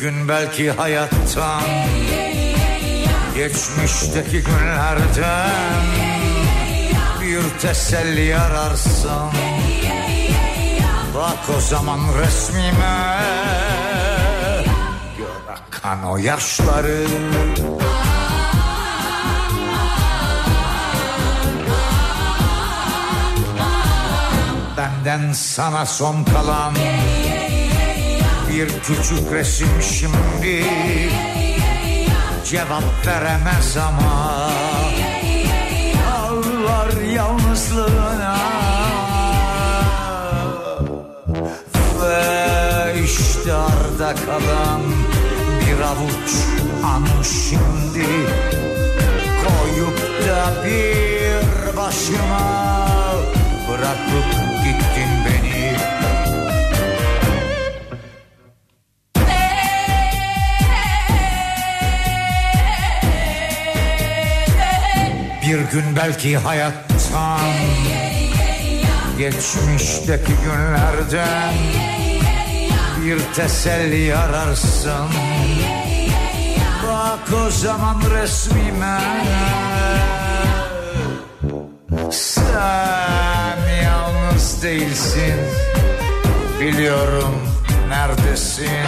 gün belki hayattan, geçmişteki günlerden bir teselli ararsan, bak o zaman resmime, gör akan o yaşları. Benden sana son kalan bir küçük resim şimdi, cevap veremez ama ağlar yalnızlığına. Ve işte arda kalan bir avuç an şimdi, koyup da bir başıma bırakıp gittin beni. Bir gün belki hayattan, geçmişteki günlerden bir teselli ararsın, bak o zaman resmime, sen yalnız değilsin, biliyorum neredesin.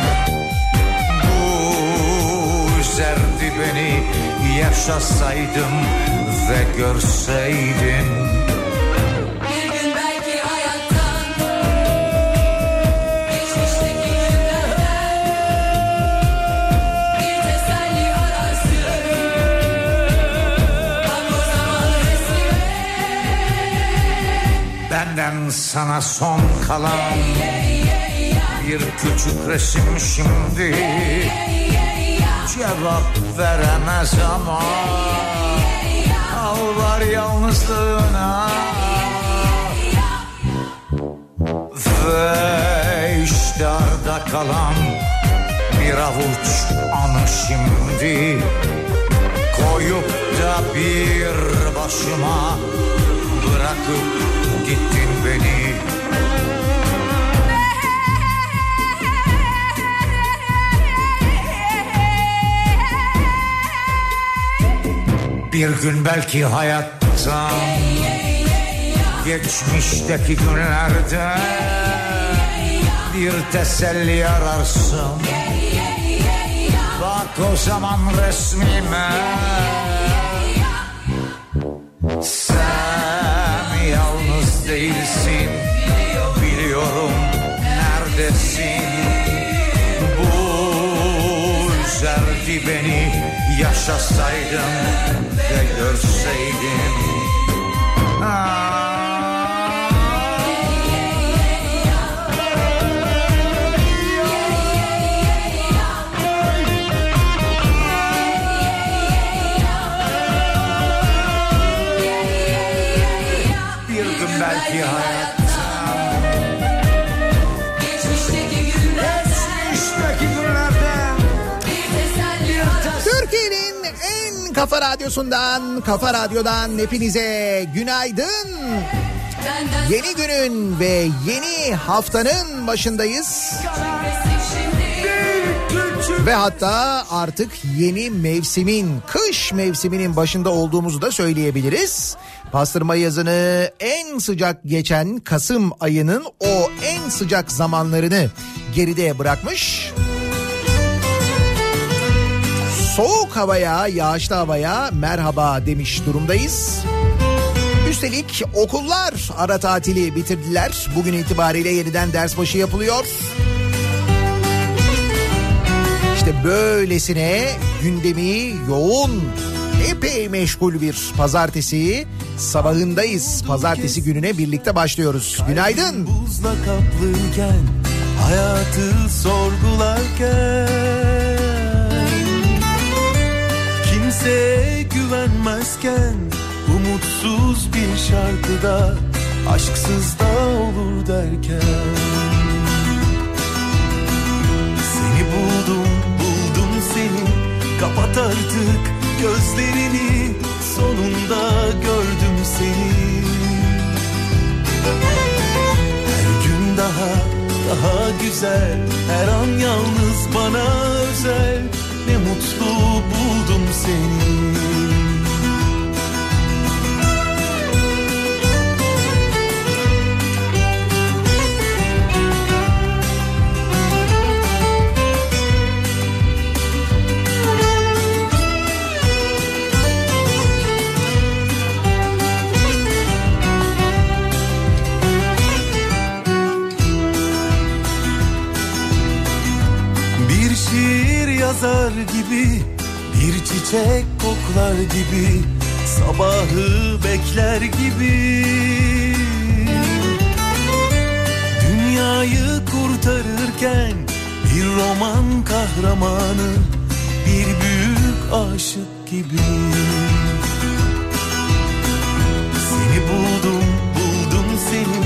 Bu üzerdi beni, yaşasaydım ve görseydin. Benden sana son kalan bir küçük resim şimdi, cevap veremez ama ağlar yalnızlığına. Ve işte arda kalan bir avuç anı şimdi, koyup da bir başıma bırakıp gittin beni. Bir gün belki hayattan, geçmişteki günlerde bir teselli ararsın, bak o zaman resmime, sen yalnız değilsin, biliyorum neredesin. Bu üzerdi beni, yaşasaydım ve görseydim. Belki hayattan, geçmişteki günlerden Türkiye'nin en kafa radyosundan, Kafa Radyo'dan hepinize günaydın. Yeni günün ve yeni haftanın başındayız. Ve hatta artık yeni mevsimin, kış mevsiminin başında olduğumuzu da söyleyebiliriz. Pastırma yazını en sıcak geçen Kasım ayının o en sıcak zamanlarını geride bırakmış. Soğuk havaya, yağışlı havaya merhaba demiş durumdayız. Üstelik okullar ara tatili bitirdiler. Bugün itibariyle yeniden ders başı yapılıyor. İşte böylesine gündemi yoğun, epey meşgul bir pazartesi sabahındayız. Pazartesi gününe birlikte başlıyoruz. Günaydın. Buzla kaplıyken, hayatı sorgularken, kimseye güvenmezken, umutsuz bir şarkıda, aşksız da olur derken, seni buldum seni, kapat artık gözlerini, sonunda gördüm seni. Her gün daha güzel. güzel, her an yalnız bana özel. Ne mutlu buldum seni. Yazar gibi, bir çiçek koklar gibi, sabahı bekler gibi, dünyayı kurtarırken bir roman kahramanı, bir büyük aşık gibi. Seni buldum, buldum seni.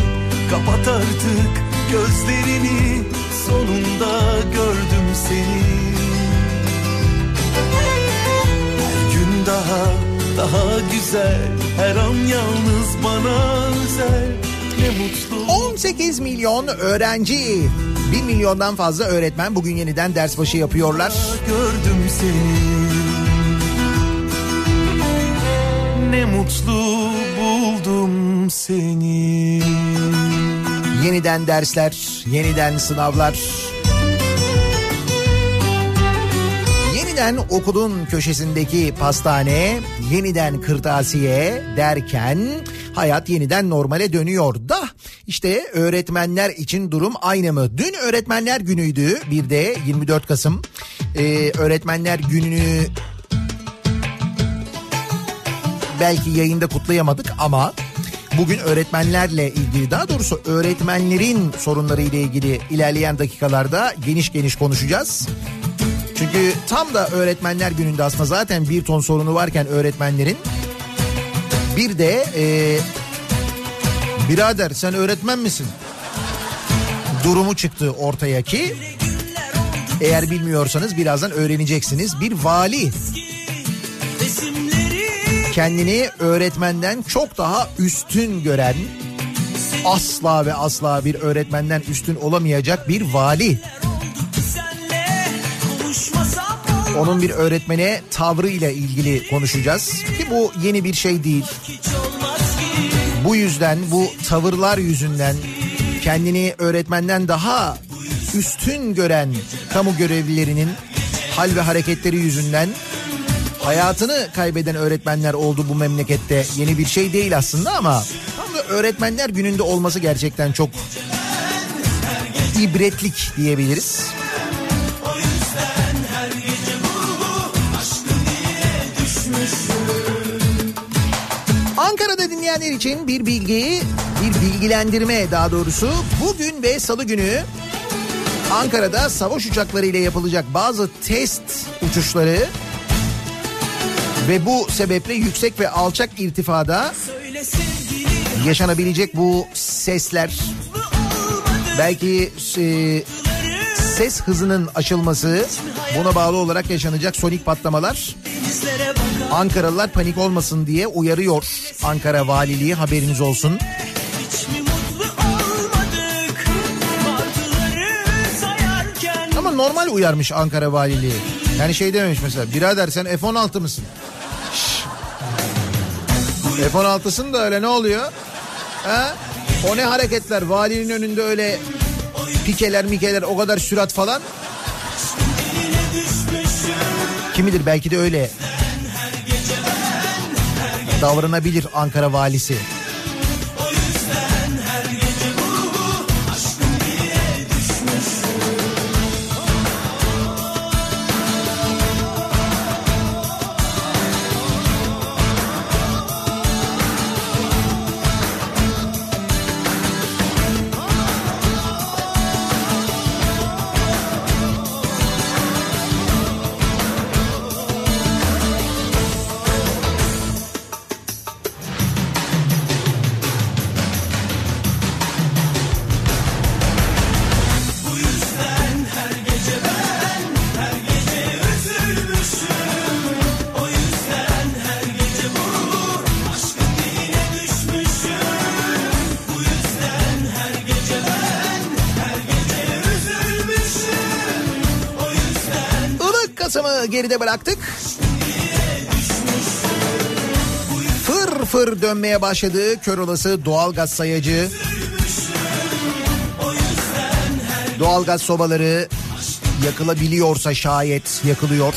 Kapat artık gözlerini, sonunda gördüm seni. Daha güzel, her an yalnız bana özel, ne mutlu. 18 milyon öğrenci, 1 milyondan fazla öğretmen bugün yeniden ders başı yapıyorlar. Gördüm seni, ne mutlu buldum seni. Yeniden dersler, yeniden sınavlar, yeniden okulun köşesindeki pastane, yeniden kırtasiye derken hayat yeniden normale dönüyor da işte öğretmenler için durum aynı mı? Dün öğretmenler günüydü, bir de 24 Kasım öğretmenler gününü belki yayında kutlayamadık ama bugün öğretmenlerle ilgili, daha doğrusu öğretmenlerin sorunları ile ilgili ilerleyen dakikalarda geniş geniş konuşacağız. Çünkü tam da öğretmenler gününde aslında zaten bir ton sorunu varken öğretmenlerin, bir de birader sen öğretmen misin durumu çıktı ortaya ki eğer bilmiyorsanız birazdan öğreneceksiniz. Bir vali kendini öğretmenden çok daha üstün gören, asla ve asla bir öğretmenden üstün olamayacak bir vali, onun bir öğretmene tavrıyla ilgili konuşacağız ki bu yeni bir şey değil. Bu yüzden, bu tavırlar yüzünden kendini öğretmenden daha üstün gören kamu görevlilerinin hal ve hareketleri yüzünden hayatını kaybeden öğretmenler oldu bu memlekette. Yeni bir şey değil aslında ama tam da öğretmenler gününde olması gerçekten çok ibretlik diyebiliriz. Ankara'da dinleyenler için bir bilgi, bir bilgilendirme daha doğrusu. Bugün ve salı günü Ankara'da savaş uçakları ile yapılacak bazı test uçuşları ve bu sebeple yüksek ve alçak irtifada yaşanabilecek bu sesler, belki ses hızının aşılması, buna bağlı olarak yaşanacak sonik patlamalar, Ankaralılar panik olmasın diye uyarıyor Ankara Valiliği, haberiniz olsun. Ama normal uyarmış Ankara Valiliği. Yani şey dememiş mesela, birader sen F-16 mısın? F-16'sın da öyle ne oluyor? Ha? O ne hareketler, valinin önünde öyle pikeler mikeler, o kadar sürat falan. Kim bilir, belki de öyle davranabilir Ankara valisi. kısmı geride bıraktık. Fır fır dönmeye başladı kör olası doğalgaz sayacı. Doğalgaz sobaları yakılabiliyorsa şayet yakılıyor.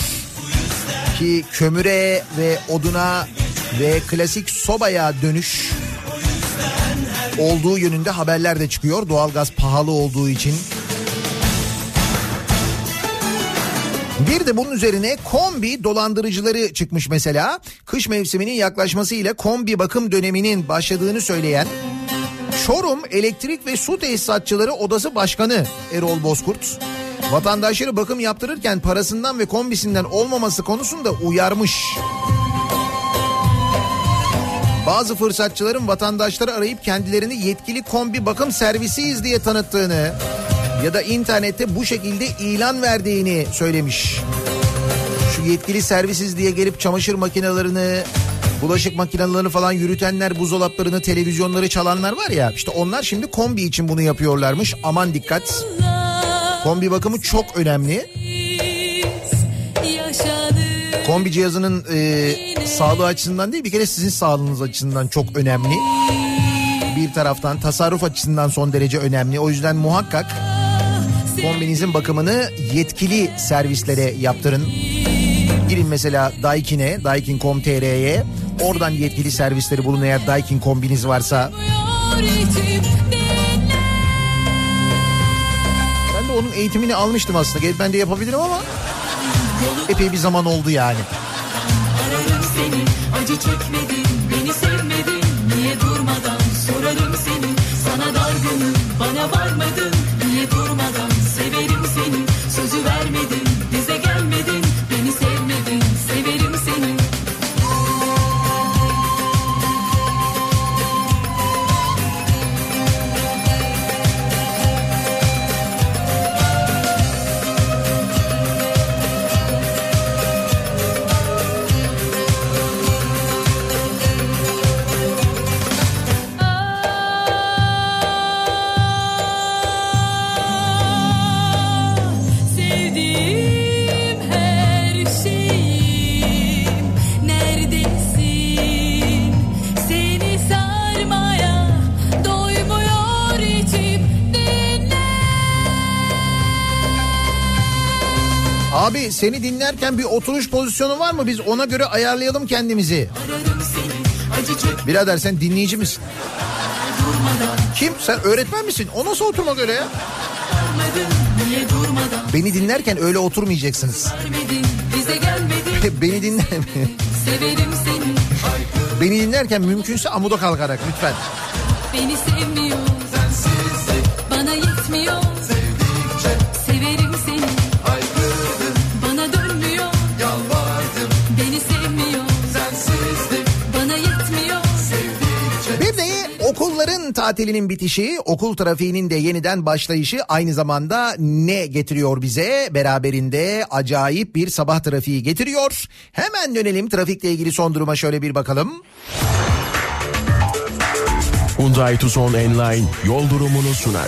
Ki kömüre ve oduna ve klasik sobaya dönüş olduğu yönünde haberler de çıkıyor. Doğalgaz pahalı olduğu için. Bir de bunun üzerine kombi dolandırıcıları çıkmış mesela. Kış mevsiminin yaklaşmasıyla kombi bakım döneminin başladığını söyleyen Çorum Elektrik ve Su Tesisatçıları Odası Başkanı Erol Bozkurt, vatandaşları bakım yaptırırken parasından ve kombisinden olmaması konusunda uyarmış. Bazı fırsatçıların vatandaşları arayıp kendilerini yetkili kombi bakım servisiyiz diye tanıttığını ya da internette bu şekilde ilan verdiğini söylemiş. Şu yetkili servisiz diye gelip çamaşır makinelerini, bulaşık makinelerini falan yürütenler, buzdolaplarını, televizyonları çalanlar var ya, işte onlar şimdi kombi için bunu yapıyorlarmış. Aman dikkat. Kombi bakımı çok önemli. Kombi cihazının sağlığı açısından değil, bir kere sizin sağlığınız açısından çok önemli. Bir taraftan tasarruf açısından son derece önemli. O yüzden muhakkak kombinizin bakımını yetkili servislere yaptırın. Girin mesela Daikin'e, Daikin.com.tr'ye. Oradan yetkili servisleri bulun eğer Daikin kombiniz varsa. Ben de onun eğitimini almıştım aslında. Gelip ben de yapabilirim ama epey bir zaman oldu yani. Ararım seni, acı çekmedin, beni sevmedin, niye durmadan sorarım seni, sana dargınım, bana varmadın, niye durmadan severim seni, sözü vermedin, bize gelmedin, beni sevmedin, severim seni. Abi seni dinlerken bir oturuş pozisyonu var mı? Biz ona göre ayarlayalım kendimizi. Birader sen dinleyici misin? Kim? Sen öğretmen misin? O nasıl oturma göre ya? Beni dinlerken öyle oturmayacaksınız. Beni dinlerken mümkünse amuda kalkarak lütfen. Beni sevmiyor. Bana yetmiyor. Okulların tatilinin bitişi, okul trafiğinin de yeniden başlayışı aynı zamanda ne getiriyor bize? Beraberinde acayip bir sabah trafiği getiriyor. Hemen dönelim trafikle ilgili son duruma şöyle bir bakalım. Hyundai Tucson Enline yol durumunu sunar.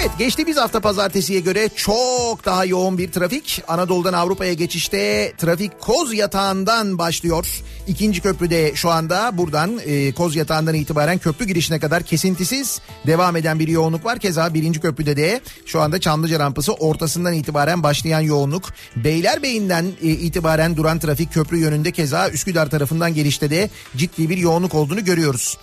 Evet, geçtiğimiz hafta pazartesiye göre çok daha yoğun bir trafik. Anadolu'dan Avrupa'ya geçişte trafik Kozyatağı'ndan başlıyor. İkinci köprüde şu anda buradan Kozyatağı'ndan itibaren köprü girişine kadar kesintisiz devam eden bir yoğunluk var. Keza birinci köprüde de şu anda Çamlıca rampası ortasından itibaren başlayan yoğunluk. Beylerbeyi'nden itibaren duran trafik köprü yönünde, keza Üsküdar tarafından gelişte de ciddi bir yoğunluk olduğunu görüyoruz.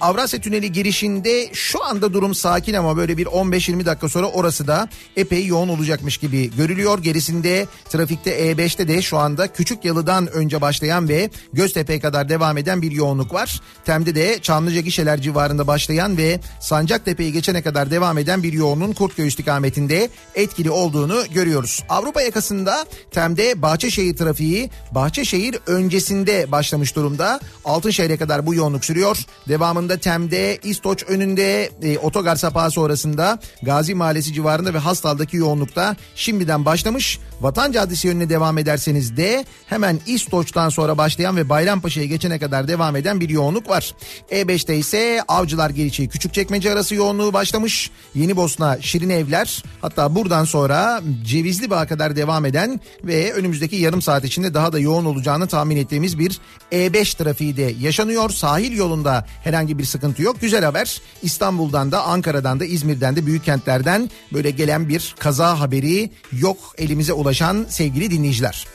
Avrasya Tüneli girişinde şu anda durum sakin ama böyle bir 15-20 dakika sonra orası da epey yoğun olacakmış gibi görülüyor. Gerisinde trafikte E5'te de şu anda Küçükyalı'dan önce başlayan ve Göztepe'ye kadar devam eden bir yoğunluk var. Tem'de de Çamlıca Gişeler civarında başlayan ve Sancaktepe'yi geçene kadar devam eden bir yoğunluğun Kurtköy istikametinde etkili olduğunu görüyoruz. Avrupa yakasında Tem'de Bahçeşehir trafiği Bahçeşehir öncesinde başlamış durumda. Altınşehir'e kadar bu yoğunluk sürüyor. Devamında Tem'de İstoç önünde otogar sapağı sonrasında Gazi Mahallesi civarında ve Hastal'daki yoğunlukta şimdiden başlamış. Vatan Caddesi yönüne devam ederseniz de hemen İstoç'tan sonra başlayan ve Bayrampaşa'ya geçene kadar devam eden bir yoğunluk var. E5'te ise Avcılar Geriçi Küçükçekmece arası yoğunluğu başlamış. Yenibosna Şirinevler, hatta buradan sonra Cevizlibağ'a kadar devam eden ve önümüzdeki yarım saat içinde daha da yoğun olacağını tahmin ettiğimiz bir E5 trafiği de yaşanıyor. Sahil yolunda herhangi bir sıkıntı yok. Güzel haber, İstanbul'dan da Ankara'dan da İzmir'den de büyük kentlerden böyle gelen bir kaza haberi yok elimize ulaşan sevgili dinleyiciler.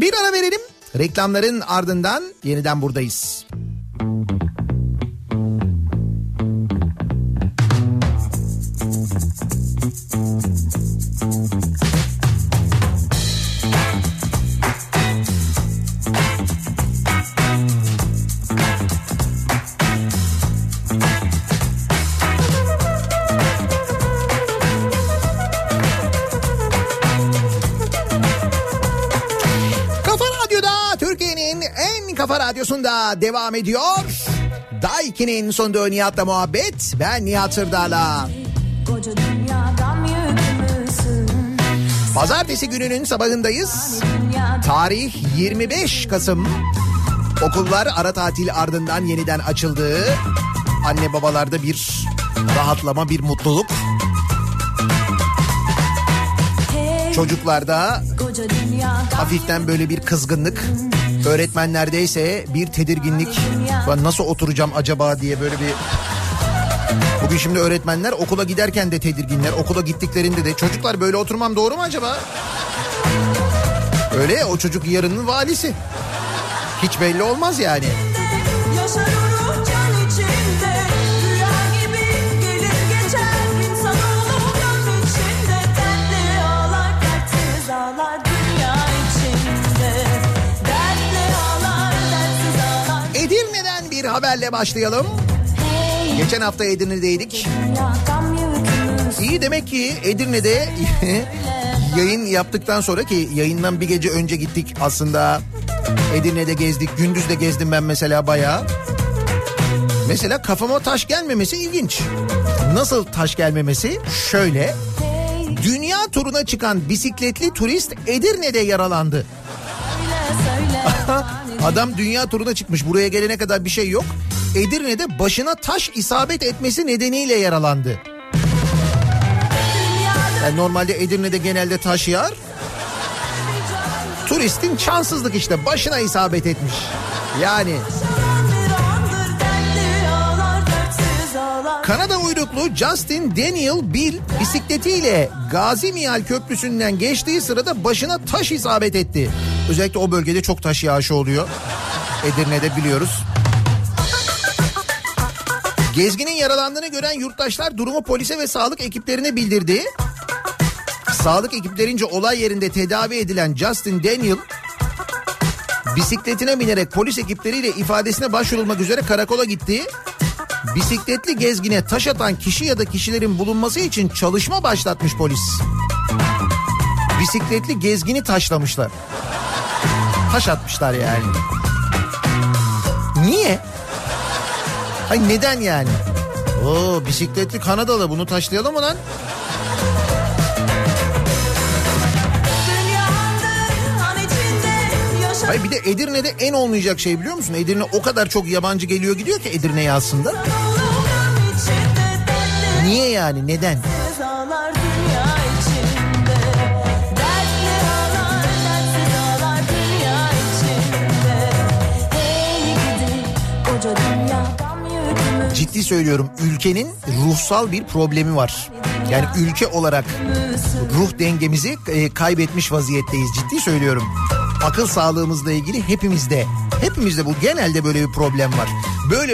Bir ara verelim, reklamların ardından yeniden buradayız. Radyosunda devam ediyor. Daikin'in sonunda Nihat'la Muhabbet. Ben Nihat Sırdağ'la. Pazartesi gününün sabahındayız. Tarih 25 Kasım. Okullar ara tatil ardından yeniden açıldı. Anne babalarda bir rahatlama, bir mutluluk. Çocuklarda hafiften böyle bir kızgınlık. Öğretmenlerdeyse bir tedirginlik, ben nasıl oturacağım acaba diye böyle bir... Bugün şimdi öğretmenler okula giderken de tedirginler, okula gittiklerinde de çocuklar böyle oturmam doğru mu acaba? Öyle, o çocuk yarının valisi. Hiç belli olmaz yani. Haberle başlayalım. Geçen hafta Edirne'deydik. İyi, demek ki Edirne'de yayın yaptıktan sonra, ki yayından bir gece önce gittik aslında. Edirne'de gezdik. Gündüz de gezdim ben mesela bayağı. Mesela kafama taş gelmemesi ilginç. Nasıl taş gelmemesi? Şöyle. Dünya turuna çıkan bisikletli turist Edirne'de yaralandı. Adam dünya turuna çıkmış, buraya gelene kadar bir şey yok. Edirne'de başına taş isabet etmesi nedeniyle yaralandı. Yani normalde Edirne'de genelde taş yağar. Turistin şanssızlık işte, başına isabet etmiş. Yani. Kanada uyruklu Justin Daniel Bill bisikletiyle Gazimiyal Köprüsü'nden geçtiği sırada başına taş isabet etti. Özellikle o bölgede çok taş yağışı oluyor. Edirne'de biliyoruz. Gezginin yaralandığını gören yurttaşlar durumu polise ve sağlık ekiplerine bildirdi. Sağlık ekiplerince olay yerinde tedavi edilen Justin Daniel, bisikletine binerek polis ekipleriyle ifadesine başvurulmak üzere karakola gitti. Bisikletli gezgine taş atan kişi ya da kişilerin bulunması için çalışma başlatmış polis. Bisikletli gezgini taşlamışlar. Taş atmışlar yani. Niye? Hayır, neden yani? Oo, bisikletli Kanadalı, bunu taşlayalım mı lan? Hayır, bir de Edirne'de en olmayacak şey biliyor musun? Edirne o kadar çok yabancı geliyor gidiyor ki Edirne'ye aslında. Niye yani, neden? Ciddi söylüyorum, ülkenin ruhsal bir problemi var. Yani ülke olarak ruh dengemizi kaybetmiş vaziyetteyiz. Ciddi söylüyorum. Akıl sağlığımızla ilgili hepimizde bu genelde böyle bir problem var.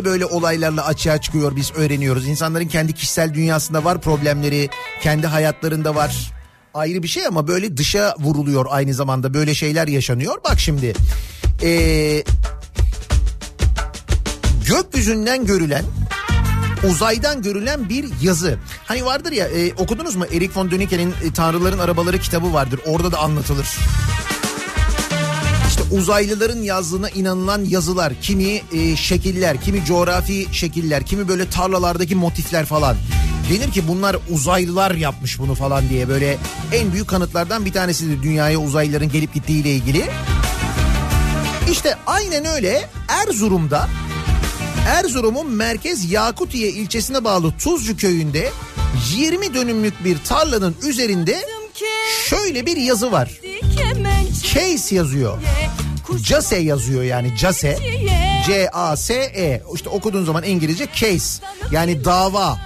Böyle olaylarla açığa çıkıyor, biz öğreniyoruz. İnsanların kendi kişisel dünyasında var problemleri, kendi hayatlarında var. Ayrı bir şey ama böyle dışa vuruluyor aynı zamanda, böyle şeyler yaşanıyor. Bak şimdi gökyüzünden görülen, uzaydan görülen bir yazı. Hani vardır ya, okudunuz mu? Erik von Däniken'in Tanrıların Arabaları kitabı vardır. Orada da anlatılır. İşte uzaylıların yazdığına inanılan yazılar. Kimi şekiller, kimi coğrafi şekiller, kimi böyle tarlalardaki motifler falan. denir ki bunlar uzaylılar yapmış bunu falan diye, böyle en büyük kanıtlardan bir tanesidir dünyaya uzaylıların gelip gittiğiyle ilgili. İşte aynen öyle Erzurum'da, Erzurum'un merkez Yakutiye ilçesine bağlı Tuzcu Köyü'nde 20 dönümlük bir tarlanın üzerinde şöyle bir yazı var. Case yazıyor. Case yazıyor yani, Case. C-A-S-E. İşte okuduğun zaman İngilizce case. Yani dava.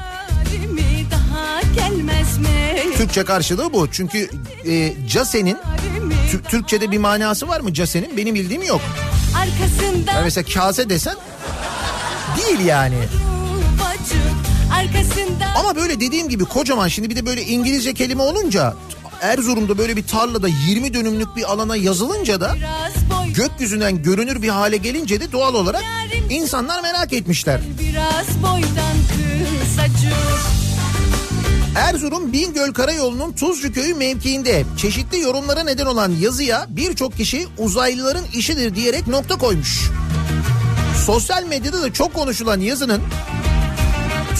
Türkçe karşılığı bu. Çünkü Case'nin Türkçe'de bir manası var mı Case'nin? Benim bildiğim yok. Yani mesela kase desen değil yani. Ama böyle dediğim gibi kocaman, şimdi bir de böyle İngilizce kelime olunca, Erzurum'da böyle bir tarlada 20 dönümlük bir alana yazılınca da, gökyüzünden görünür bir hale gelince de doğal olarak insanlar merak etmişler. Erzurum Bingöl Karayolu'nun Tuzcu Köyü mevkiinde çeşitli yorumlara neden olan yazıya birçok kişi uzaylıların işidir diyerek nokta koymuş. Sosyal medyada da çok konuşulan yazının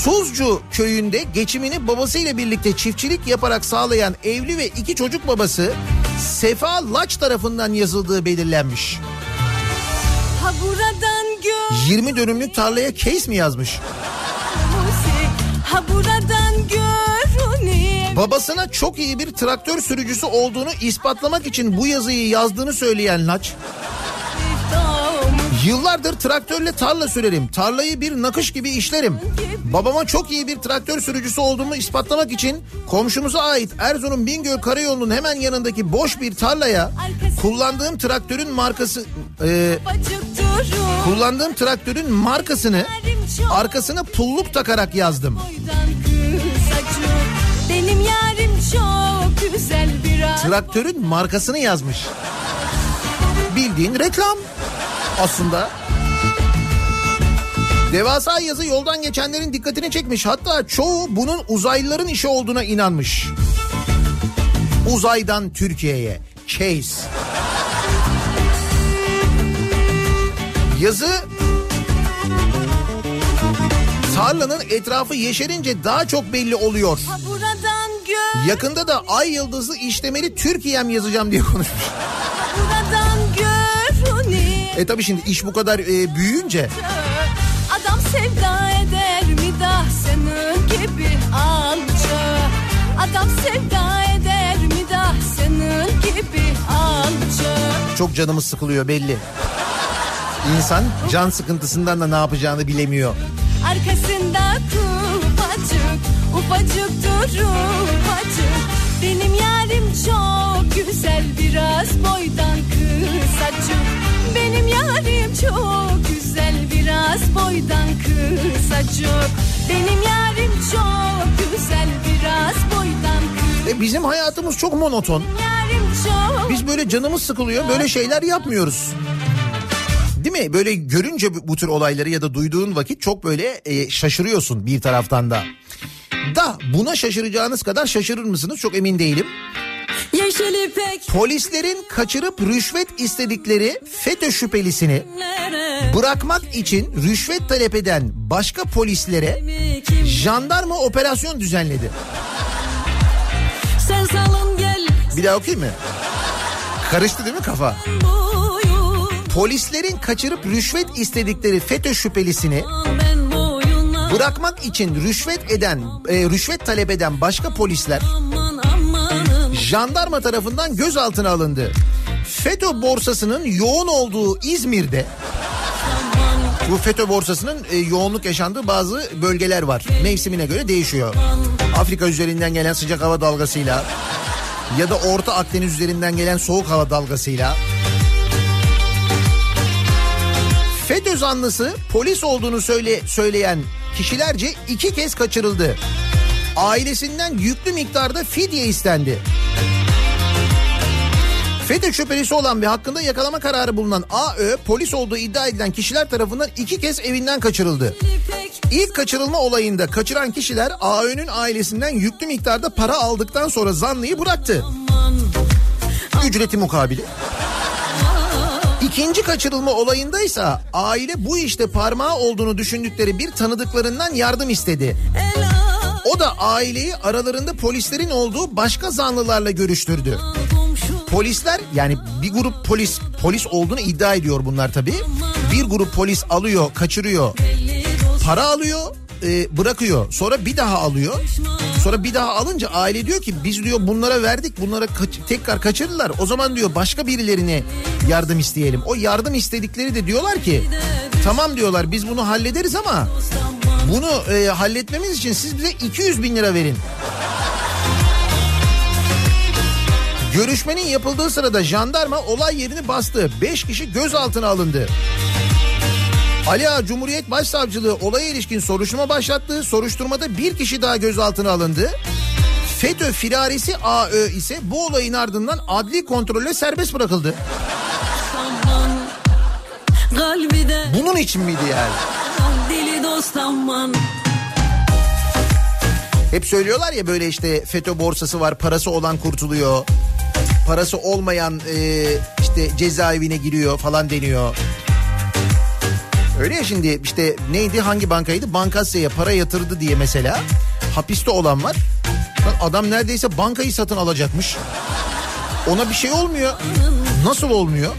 Tuzcu Köyü'nde geçimini babasıyla birlikte çiftçilik yaparak sağlayan evli ve 2 çocuk babası Sefa Laç tarafından yazıldığı belirlenmiş. 20 dönümlük tarlaya case mi yazmış? Babasına çok iyi bir traktör sürücüsü olduğunu ispatlamak için bu yazıyı yazdığını söyleyen Laç, yıllardır traktörle tarla sürerim, tarlayı bir nakış gibi işlerim. Babama çok iyi bir traktör sürücüsü olduğumu ispatlamak için komşumuza ait Erzurum Bingöl Karayolu'nun hemen yanındaki boş bir tarlaya kullandığım traktörün markası markasını arkasına pulluk takarak yazdım. Benim yarim çok güzel biraz. Traktörün markasını yazmış. Bildiğin reklam aslında. Devasa yazı yoldan geçenlerin dikkatini çekmiş. Hatta çoğu bunun uzaylıların işi olduğuna inanmış. Uzaydan Türkiye'ye. Case. Yazı tarlanın etrafı yeşerince daha çok belli oluyor. Yakında da ay yıldızlı işlemeli Türkiye'm yazacağım diye konuşmuş. Tabii şimdi iş bu kadar büyüyünce. Adam sevda eder mi daha senin gibi amca? Adam sevda eder mi daha senin gibi amca? Çok canımız sıkılıyor belli. İnsan can sıkıntısından da ne yapacağını bilemiyor. Arkasında kupacık, ufacık durur ufacık. Benim yarim çok güzel biraz boydan kısacık. Benim yarim çok güzel biraz boydan kısacık. Benim yarim çok güzel biraz boydan kısacık. Bizim hayatımız çok monoton. Biz böyle canımız sıkılıyor, böyle şeyler yapmıyoruz. Değil mi? Böyle görünce bu tür olayları ya da duyduğun vakit çok böyle şaşırıyorsun bir taraftan da. Da buna şaşıracağınız kadar şaşırır mısınız? Çok emin değilim. Polislerin kaçırıp rüşvet istedikleri FETÖ şüphelisini bırakmak için rüşvet talep eden başka polislere jandarma operasyon düzenledi. Bir daha okuyayım mı? Karıştı değil mi kafa? Polislerin kaçırıp rüşvet istedikleri FETÖ şüphelisini bırakmak için rüşvet talep eden başka polisler jandarma tarafından gözaltına alındı. FETÖ borsasının yoğun olduğu İzmir'de, bu FETÖ borsasının yoğunluk yaşandığı bazı bölgeler var. Mevsimine göre değişiyor. Afrika üzerinden gelen sıcak hava dalgasıyla ya da Orta Akdeniz üzerinden gelen soğuk hava dalgasıyla. FETÖ zanlısı polis olduğunu söyleyen kişilerce 2 kez kaçırıldı. Ailesinden yüklü miktarda fidye istendi. FETÖ şüphelisi olan ve hakkında yakalama kararı bulunan AÖ, polis olduğu iddia edilen kişiler tarafından 2 kez evinden kaçırıldı. İlk kaçırılma olayında kaçıran kişiler AÖ'nün ailesinden yüklü miktarda para aldıktan sonra zanlıyı bıraktı. Ücreti mukabili. İkinci kaçırılma olayındaysa aile bu işte parmağı olduğunu düşündükleri bir tanıdıklarından yardım istedi. O da aileyi aralarında polislerin olduğu başka zanlılarla görüştürdü. Polisler, yani bir grup polis olduğunu iddia ediyor bunlar tabii. Bir grup polis alıyor, kaçırıyor, para alıyor, bırakıyor. Sonra bir daha alıyor. Sonra bir daha alınca aile diyor ki biz diyor bunlara verdik, bunlara tekrar kaçırdılar. O zaman diyor başka birilerine yardım isteyelim. O yardım istedikleri de diyorlar ki tamam diyorlar biz bunu hallederiz ama bunu halletmemiz için siz bize 200 bin lira verin. Görüşmenin yapıldığı sırada jandarma olay yerini bastı. 5 kişi gözaltına alındı. Ali Ağa Cumhuriyet Başsavcılığı olaya ilişkin soruşturma başlattı. Soruşturmada bir kişi daha gözaltına alındı. FETÖ firarisi AÖ ise bu olayın ardından adli kontrolle serbest bırakıldı. Bunun için miydi yani? Hep söylüyorlar ya böyle işte FETÖ borsası var, parası olan kurtuluyor. Parası olmayan işte cezaevine giriyor falan deniyor. Öyle ya şimdi işte neydi, hangi bankaydı? Bankasya'ya para yatırdı diye mesela hapiste olan var. Adam neredeyse bankayı satın alacakmış. Ona bir şey olmuyor. Nasıl olmuyor?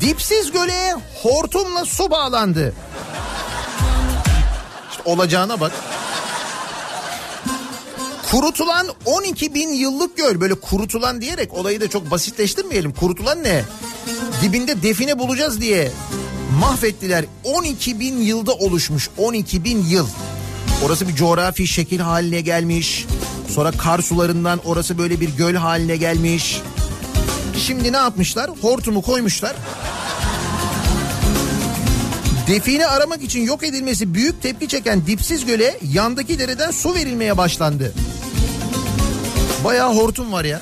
Dipsiz göle hortumla su bağlandı. İşte olacağına bak. Kurutulan 12 bin yıllık göl, böyle kurutulan diyerek olayı da çok basitleştirmeyelim. Kurutulan ne? Dibinde define bulacağız diye mahvettiler. 12 bin yılda oluşmuş, 12 bin yıl. Orası bir coğrafi şekil haline gelmiş. Sonra kar sularından orası böyle bir göl haline gelmiş. Şimdi ne yapmışlar? Hortumu koymuşlar. Define aramak için yok edilmesi büyük tepki çeken dipsiz göle yandaki dereden su verilmeye başlandı. Bayağı hortum var ya.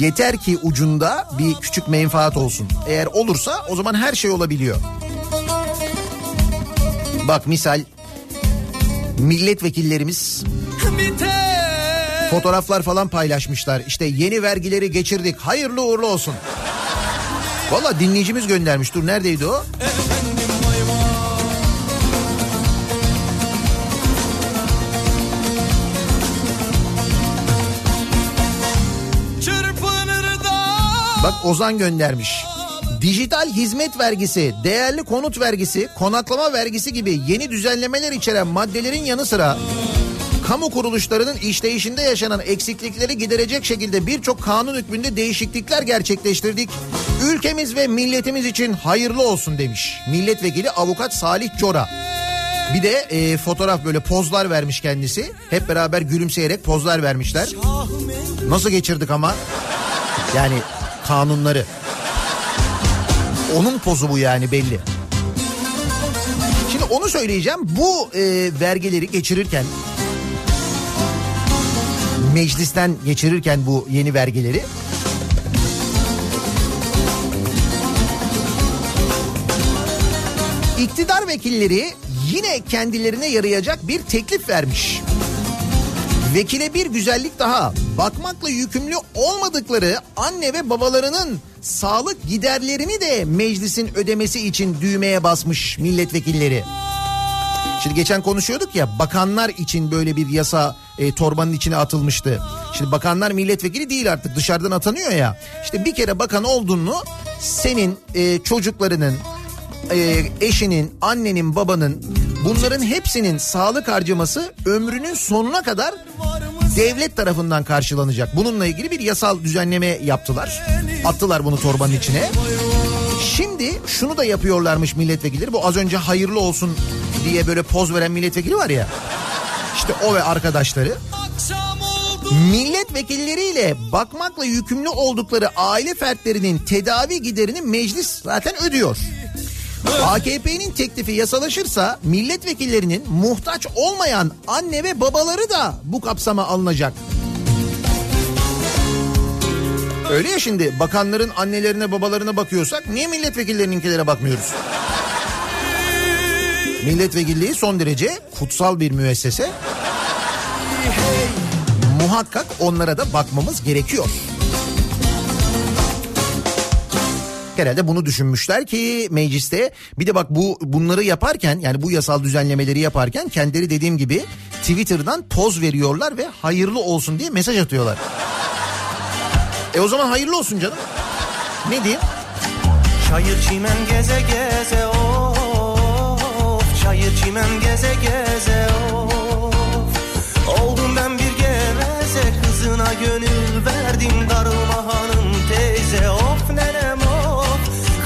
Yeter ki ucunda bir küçük menfaat olsun. Eğer olursa o zaman her şey olabiliyor. Bak misal milletvekillerimiz fotoğraflar falan paylaşmışlar. İşte yeni vergileri geçirdik, hayırlı uğurlu olsun. Valla dinleyicimiz göndermiş. Dur neredeydi o? Bak Ozan göndermiş. Dijital hizmet vergisi, değerli konut vergisi, konaklama vergisi gibi yeni düzenlemeler içeren maddelerin yanı sıra kamu kuruluşlarının işleyişinde yaşanan eksiklikleri giderecek şekilde birçok kanun hükmünde değişiklikler gerçekleştirdik. Ülkemiz ve milletimiz için hayırlı olsun demiş. Milletvekili avukat Salih Çora. Bir de fotoğraf, böyle pozlar vermiş kendisi. Hep beraber gülümseyerek pozlar vermişler. Nasıl geçirdik ama? Yani kanunları. Onun pozu bu yani, belli. Şimdi onu söyleyeceğim. Bu vergileri geçirirken, meclisten geçirirken bu yeni vergileri, iktidar vekilleri yine kendilerine yarayacak bir teklif vermiş. Vekile bir güzellik daha. Bakmakla yükümlü olmadıkları anne ve babalarının sağlık giderlerini de meclisin ödemesi için düğmeye basmış milletvekilleri. Şimdi geçen konuşuyorduk ya, bakanlar için böyle bir yasa torbanın içine atılmıştı. Şimdi bakanlar milletvekili değil artık, dışarıdan atanıyor ya. İşte bir kere bakan olduğunu senin çocuklarının, eşinin, annenin, babanın, bunların hepsinin sağlık harcaması ömrünün sonuna kadar devlet tarafından karşılanacak. Bununla ilgili bir yasal düzenleme yaptılar. Attılar bunu torbanın içine. Şimdi şunu da yapıyorlarmış milletvekilleri. Bu az önce hayırlı olsun diye böyle poz veren milletvekili var ya. İşte o ve arkadaşları. Milletvekilleriyle bakmakla yükümlü oldukları aile fertlerinin tedavi giderini meclis zaten ödüyor. AKP'nin teklifi yasalaşırsa milletvekillerinin muhtaç olmayan anne ve babaları da bu kapsama alınacak. Öyle ya şimdi bakanların annelerine babalarına bakıyorsak niye milletvekillerininkilere bakmıyoruz? Milletvekilliği son derece kutsal bir müessese. Muhakkak onlara da bakmamız gerekiyor. Herhalde bunu düşünmüşler ki mecliste bir de bak bunları yaparken, yani bu yasal düzenlemeleri yaparken kendileri dediğim gibi Twitter'dan poz veriyorlar ve hayırlı olsun diye mesaj atıyorlar. O zaman hayırlı olsun canım. Ne diyeyim? Çayır çimen geze geze of, çayır çimen geze geze of. Oldum ben bir geveze, kızına gönül verdim, darılma hanım teyze of nenem of.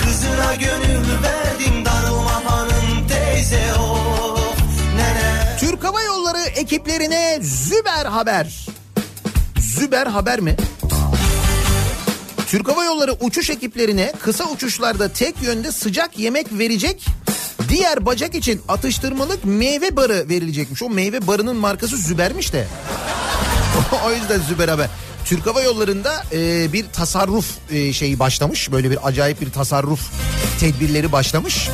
Kızına gönül verdim, darılma hanım teyze of nenem. Türk Hava Yolları ekiplerine Züber haber. Züber haber mi? Türk Hava Yolları uçuş ekiplerine kısa uçuşlarda tek yönde sıcak yemek verecek, diğer bacak için atıştırmalık meyve barı verilecekmiş. O meyve barının markası Züber'miş de. O yüzden Züber haber. Türk Hava Yolları'nda bir tasarruf şeyi başlamış. Böyle bir acayip bir tasarruf tedbirleri başlamış.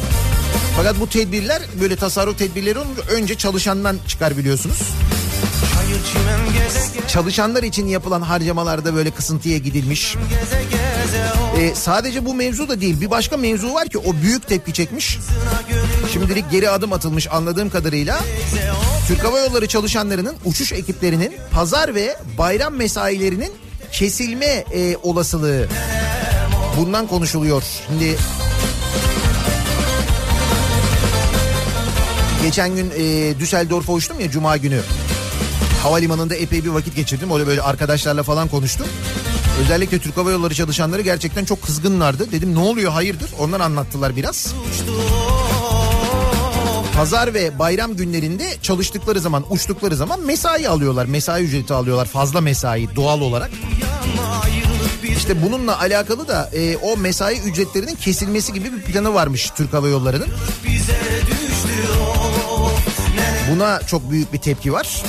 Fakat bu tedbirler, böyle tasarruf tedbirleri önce çalışandan çıkar biliyorsunuz. Çalışanlar için yapılan harcamalarda böyle kısıntıya gidilmiş. Sadece bu mevzu da değil, bir başka mevzu var ki o büyük tepki çekmiş. Şimdilik geri adım atılmış anladığım kadarıyla. Türk Hava Yolları çalışanlarının, uçuş ekiplerinin pazar ve bayram mesailerinin kesilme olasılığı, bundan konuşuluyor. Şimdi geçen gün Düsseldorf'a uçtum ya cuma günü. Havalimanında epey bir vakit geçirdim. Öyle böyle arkadaşlarla falan konuştum. Özellikle Türk Hava Yolları çalışanları gerçekten çok kızgınlardı. Dedim ne oluyor, hayırdır? Onlar anlattılar biraz. Pazar ve bayram günlerinde çalıştıkları zaman, uçtukları zaman mesai alıyorlar. Mesai ücreti alıyorlar. Fazla mesai doğal olarak. İşte bununla alakalı da o mesai ücretlerinin kesilmesi gibi bir planı varmış Türk Hava Yolları'nın. Buna çok büyük bir tepki var.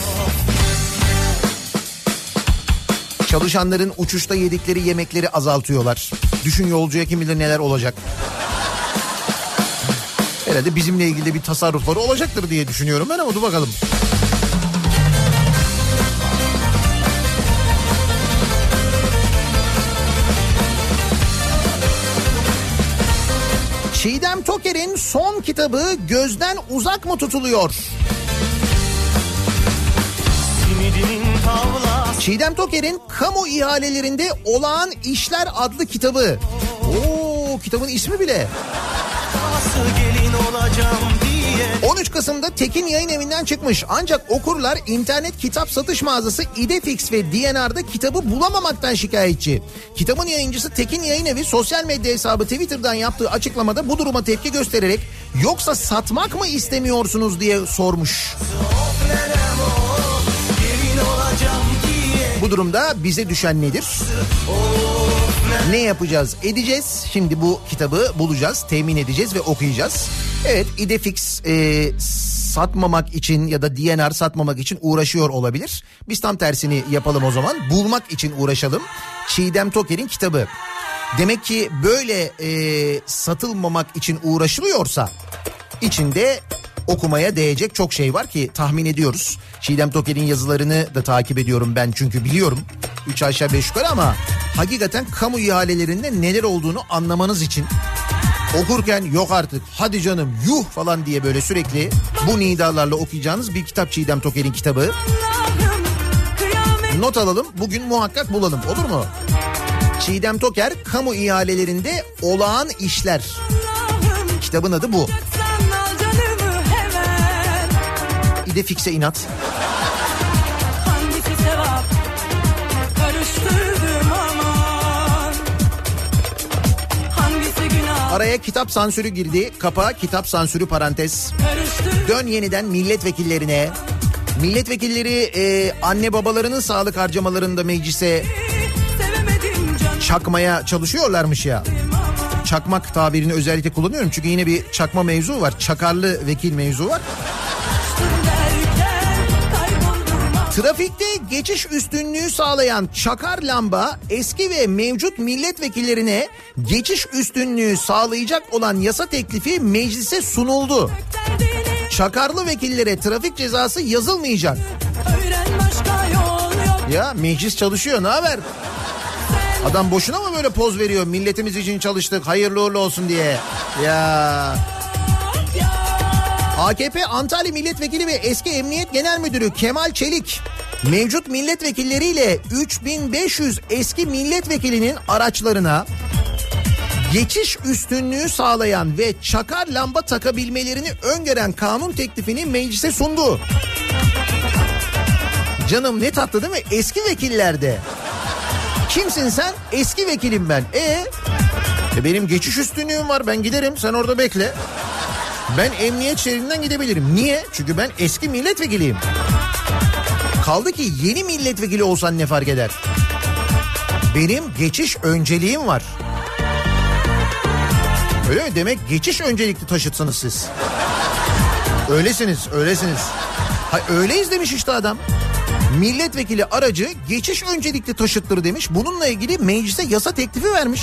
Çalışanların uçuşta yedikleri yemekleri azaltıyorlar. Düşün yolcuya kim bilir neler olacak. Herhalde bizimle ilgili bir tasarrufları olacaktır diye düşünüyorum ben, ama dur bakalım. Çiğdem Toker'in son kitabı gözden uzak mı tutuluyor? Çiğdem Toker'in Kamu İhalelerinde Olağan İşler adlı kitabı. Oo, kitabın ismi bile. 13 Kasım'da Tekin Yayın Evi'nden çıkmış. Ancak okurlar internet kitap satış mağazası İdefix ve D&R'da kitabı bulamamaktan şikayetçi. Kitabın yayıncısı Tekin Yayın Evi sosyal medya hesabı Twitter'dan yaptığı açıklamada bu duruma tepki göstererek "Yoksa satmak mı istemiyorsunuz?" diye sormuş. Bu durumda bize düşen nedir? Ne yapacağız, edeceğiz? Şimdi bu kitabı bulacağız, temin edeceğiz ve okuyacağız. Evet, İdefix satmamak için ya da D&R satmamak için uğraşıyor olabilir. Biz tam tersini yapalım o zaman. Bulmak için uğraşalım. Çiğdem Toker'in kitabı. Demek ki böyle satılmamak için uğraşılıyorsa içinde okumaya değecek çok şey var ki tahmin ediyoruz. Çiğdem Toker'in yazılarını da takip ediyorum ben, çünkü biliyorum. 3 aşağı 5 yukarı, ama hakikaten kamu ihalelerinde neler olduğunu anlamanız için okurken yok artık, hadi canım, yuh falan diye böyle sürekli bu nidalarla okuyacağınız bir kitap Çiğdem Toker'in kitabı. Not alalım, bugün muhakkak bulalım, olur mu? Çiğdem Toker, Kamu İhalelerinde Olağan İşler. Kitabın adı bu. İdefix'e inat. Hangisi sevap? Karıştırdım aman. Hangisi günah? Araya kitap sansürü girdi. Kapağa kitap sansürü parantez. Karıştırdım. Dön yeniden milletvekillerine. Milletvekilleri anne babalarının sağlık harcamalarında meclise çakmaya çalışıyorlarmış ya. Çakmak tabirini özellikle kullanıyorum. Çünkü yine bir çakma mevzu var. Çakarlı vekil mevzu var. Trafikte geçiş üstünlüğü sağlayan çakar lamba, eski ve mevcut milletvekillerine geçiş üstünlüğü sağlayacak olan yasa teklifi meclise sunuldu. Çakarlı vekillere trafik cezası yazılmayacak. Ya meclis çalışıyor, ne haber? Adam boşuna mı böyle poz veriyor? Milletimiz için çalıştık, hayırlı uğurlu olsun diye. Ya. AKP Antalya Milletvekili ve eski Emniyet Genel Müdürü Kemal Çelik, mevcut milletvekilleriyle 3500 eski milletvekilinin araçlarına geçiş üstünlüğü sağlayan ve çakar lamba takabilmelerini öngören kanun teklifini meclise sundu. Canım ne tatlı değil mi? Eski vekillerde. Kimsin sen? Eski vekilim ben. Benim geçiş üstünlüğüm var, ben giderim, sen orada bekle. Ben emniyet şeridinden gidebilirim. Niye? Çünkü ben eski milletvekiliyim. Kaldı ki yeni milletvekili olsan ne fark eder? Benim geçiş önceliğim var. Öyle mi? Demek geçiş öncelikli taşıtsınız siz. Öylesiniz, öylesiniz. Hayır, öyleyiz demiş işte adam. Milletvekili aracı geçiş öncelikli taşıttır demiş. Bununla ilgili meclise yasa teklifi vermiş.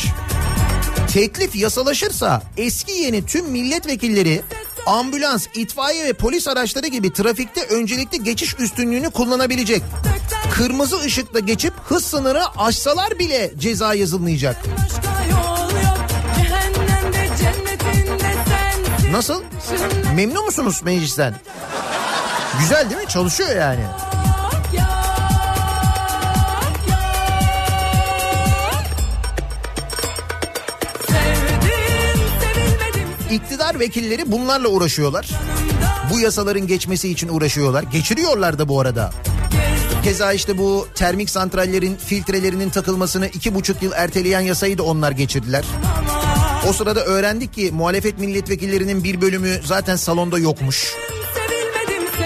Teklif yasalaşırsa eski yeni tüm milletvekilleri ambulans, itfaiye ve polis araçları gibi trafikte öncelikli geçiş üstünlüğünü kullanabilecek. Kırmızı ışıkta geçip hız sınırı aşsalar bile ceza yazılmayacak. Nasıl? Memnun musunuz meclisten? Güzel değil mi? Çalışıyor yani. İktidar vekilleri bunlarla uğraşıyorlar. Bu yasaların geçmesi için uğraşıyorlar. Geçiriyorlar da bu arada. Keza işte bu termik santrallerin filtrelerinin takılmasını 2,5 yıl erteleyen yasayı da onlar geçirdiler. O sırada öğrendik ki muhalefet milletvekillerinin bir bölümü zaten salonda yokmuş.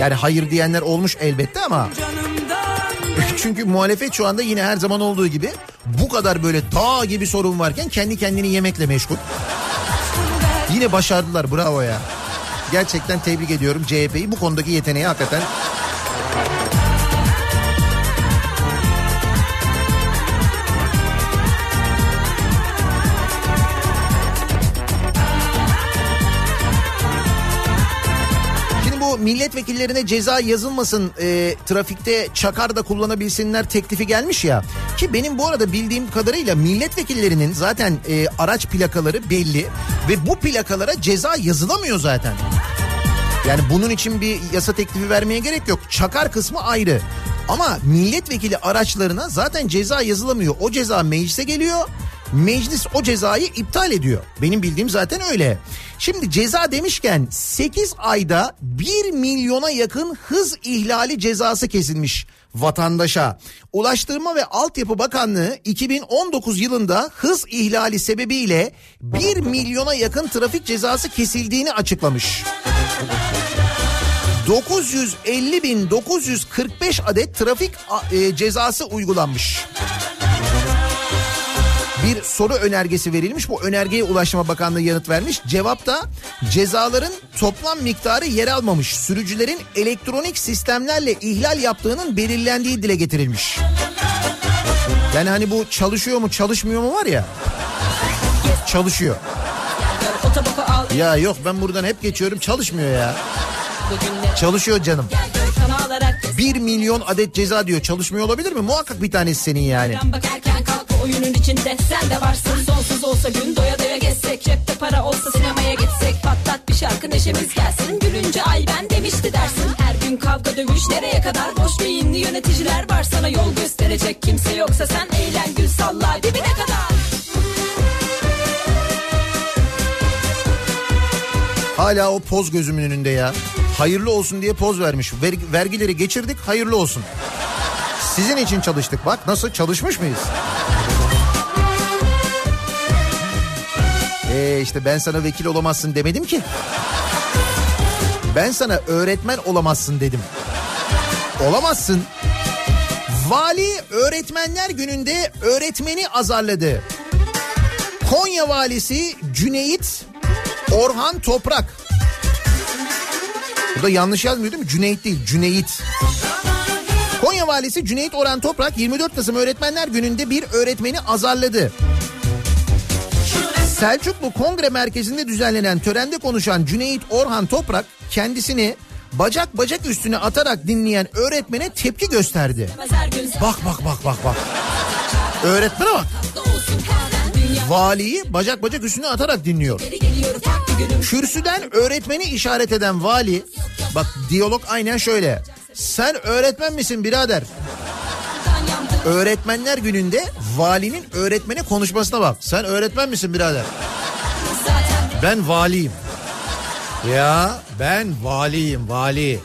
Yani hayır diyenler olmuş elbette ama. Çünkü muhalefet şu anda yine her zaman olduğu gibi bu kadar böyle dağ gibi sorun varken kendi kendini yemekle meşgul. Yine başardılar, bravo ya. Gerçekten tebrik ediyorum CHP'yi, bu konudaki yeteneği hakikaten. Şimdi bu milletvekillerine ceza yazılmasın, trafikte çakar da kullanabilsinler teklifi gelmiş ya. Ki benim bu arada bildiğim kadarıyla milletvekillerinin zaten araç plakaları belli ve bu plakalara ceza yazılamıyor zaten. Yani bunun için bir yasa teklifi vermeye gerek yok. Çakar kısmı ayrı. Ama milletvekili araçlarına zaten ceza yazılamıyor. O ceza meclise geliyor. Meclis o cezayı iptal ediyor. Benim bildiğim zaten öyle. Şimdi ceza demişken 8 ayda 1 milyona yakın hız ihlali cezası kesilmiş vatandaşa. Ulaştırma ve Altyapı Bakanlığı 2019 yılında hız ihlali sebebiyle 1 milyona yakın trafik cezası kesildiğini açıklamış. 950.945 adet trafik cezası uygulanmış. Bir soru önergesi verilmiş. Bu önergeye Ulaştırma Bakanlığı yanıt vermiş. Cevapta cezaların toplam miktarı yer almamış. Sürücülerin elektronik sistemlerle ihlal yaptığının belirlendiği dile getirilmiş. Yani hani bu çalışıyor mu çalışmıyor mu var ya. Çalışıyor. Ya yok ben buradan hep geçiyorum, çalışmıyor ya. Çalışıyor canım. 1 milyon adet ceza diyor, çalışmıyor olabilir mi? Muhakkak bir tanesi senin yani. Oyunun içinde sen de varsın. Sonsuz olsa gün doya doya gezsek. Cepte para olsa sinemaya gitsek. Patlat bir şarkı neşemiz gelsin. Gülünce ay ben demişti dersin. Her gün kavga dövüş nereye kadar? Boş beyinli yöneticiler var, sana yol gösterecek kimse yoksa sen eğlen gül salla dibine kadar. Hala o poz gözümün önünde ya. Hayırlı olsun diye poz vermiş. Vergileri geçirdik, hayırlı olsun. Sizin için çalıştık, bak nasıl çalışmış mıyız? İşte ben sana vekil olamazsın demedim ki. Ben sana öğretmen olamazsın dedim. Olamazsın. Vali öğretmenler gününde öğretmeni azarladı. Konya valisi Cüneyit Orhan Toprak. Burada yanlış yazmıyor değil mi? Cüneyt değil, Cüneyit. Konya valisi Cüneyit Orhan Toprak 24 Kasım öğretmenler gününde bir öğretmeni azarladı. Selçuklu Kongre Merkezi'nde düzenlenen törende konuşan Cüneyit Orhan Toprak kendisini bacak bacak üstüne atarak dinleyen öğretmene tepki gösterdi. Bak. Öğretmene bak. Valiyi bacak bacak üstüne atarak dinliyor. Kürsüden öğretmeni işaret eden vali, bak diyalog aynen şöyle. Sen öğretmen misin birader? Öğretmenler gününde valinin öğretmene konuşmasına bak. Sen öğretmen misin birader? Ben valiyim. Ya ben valiyim, vali.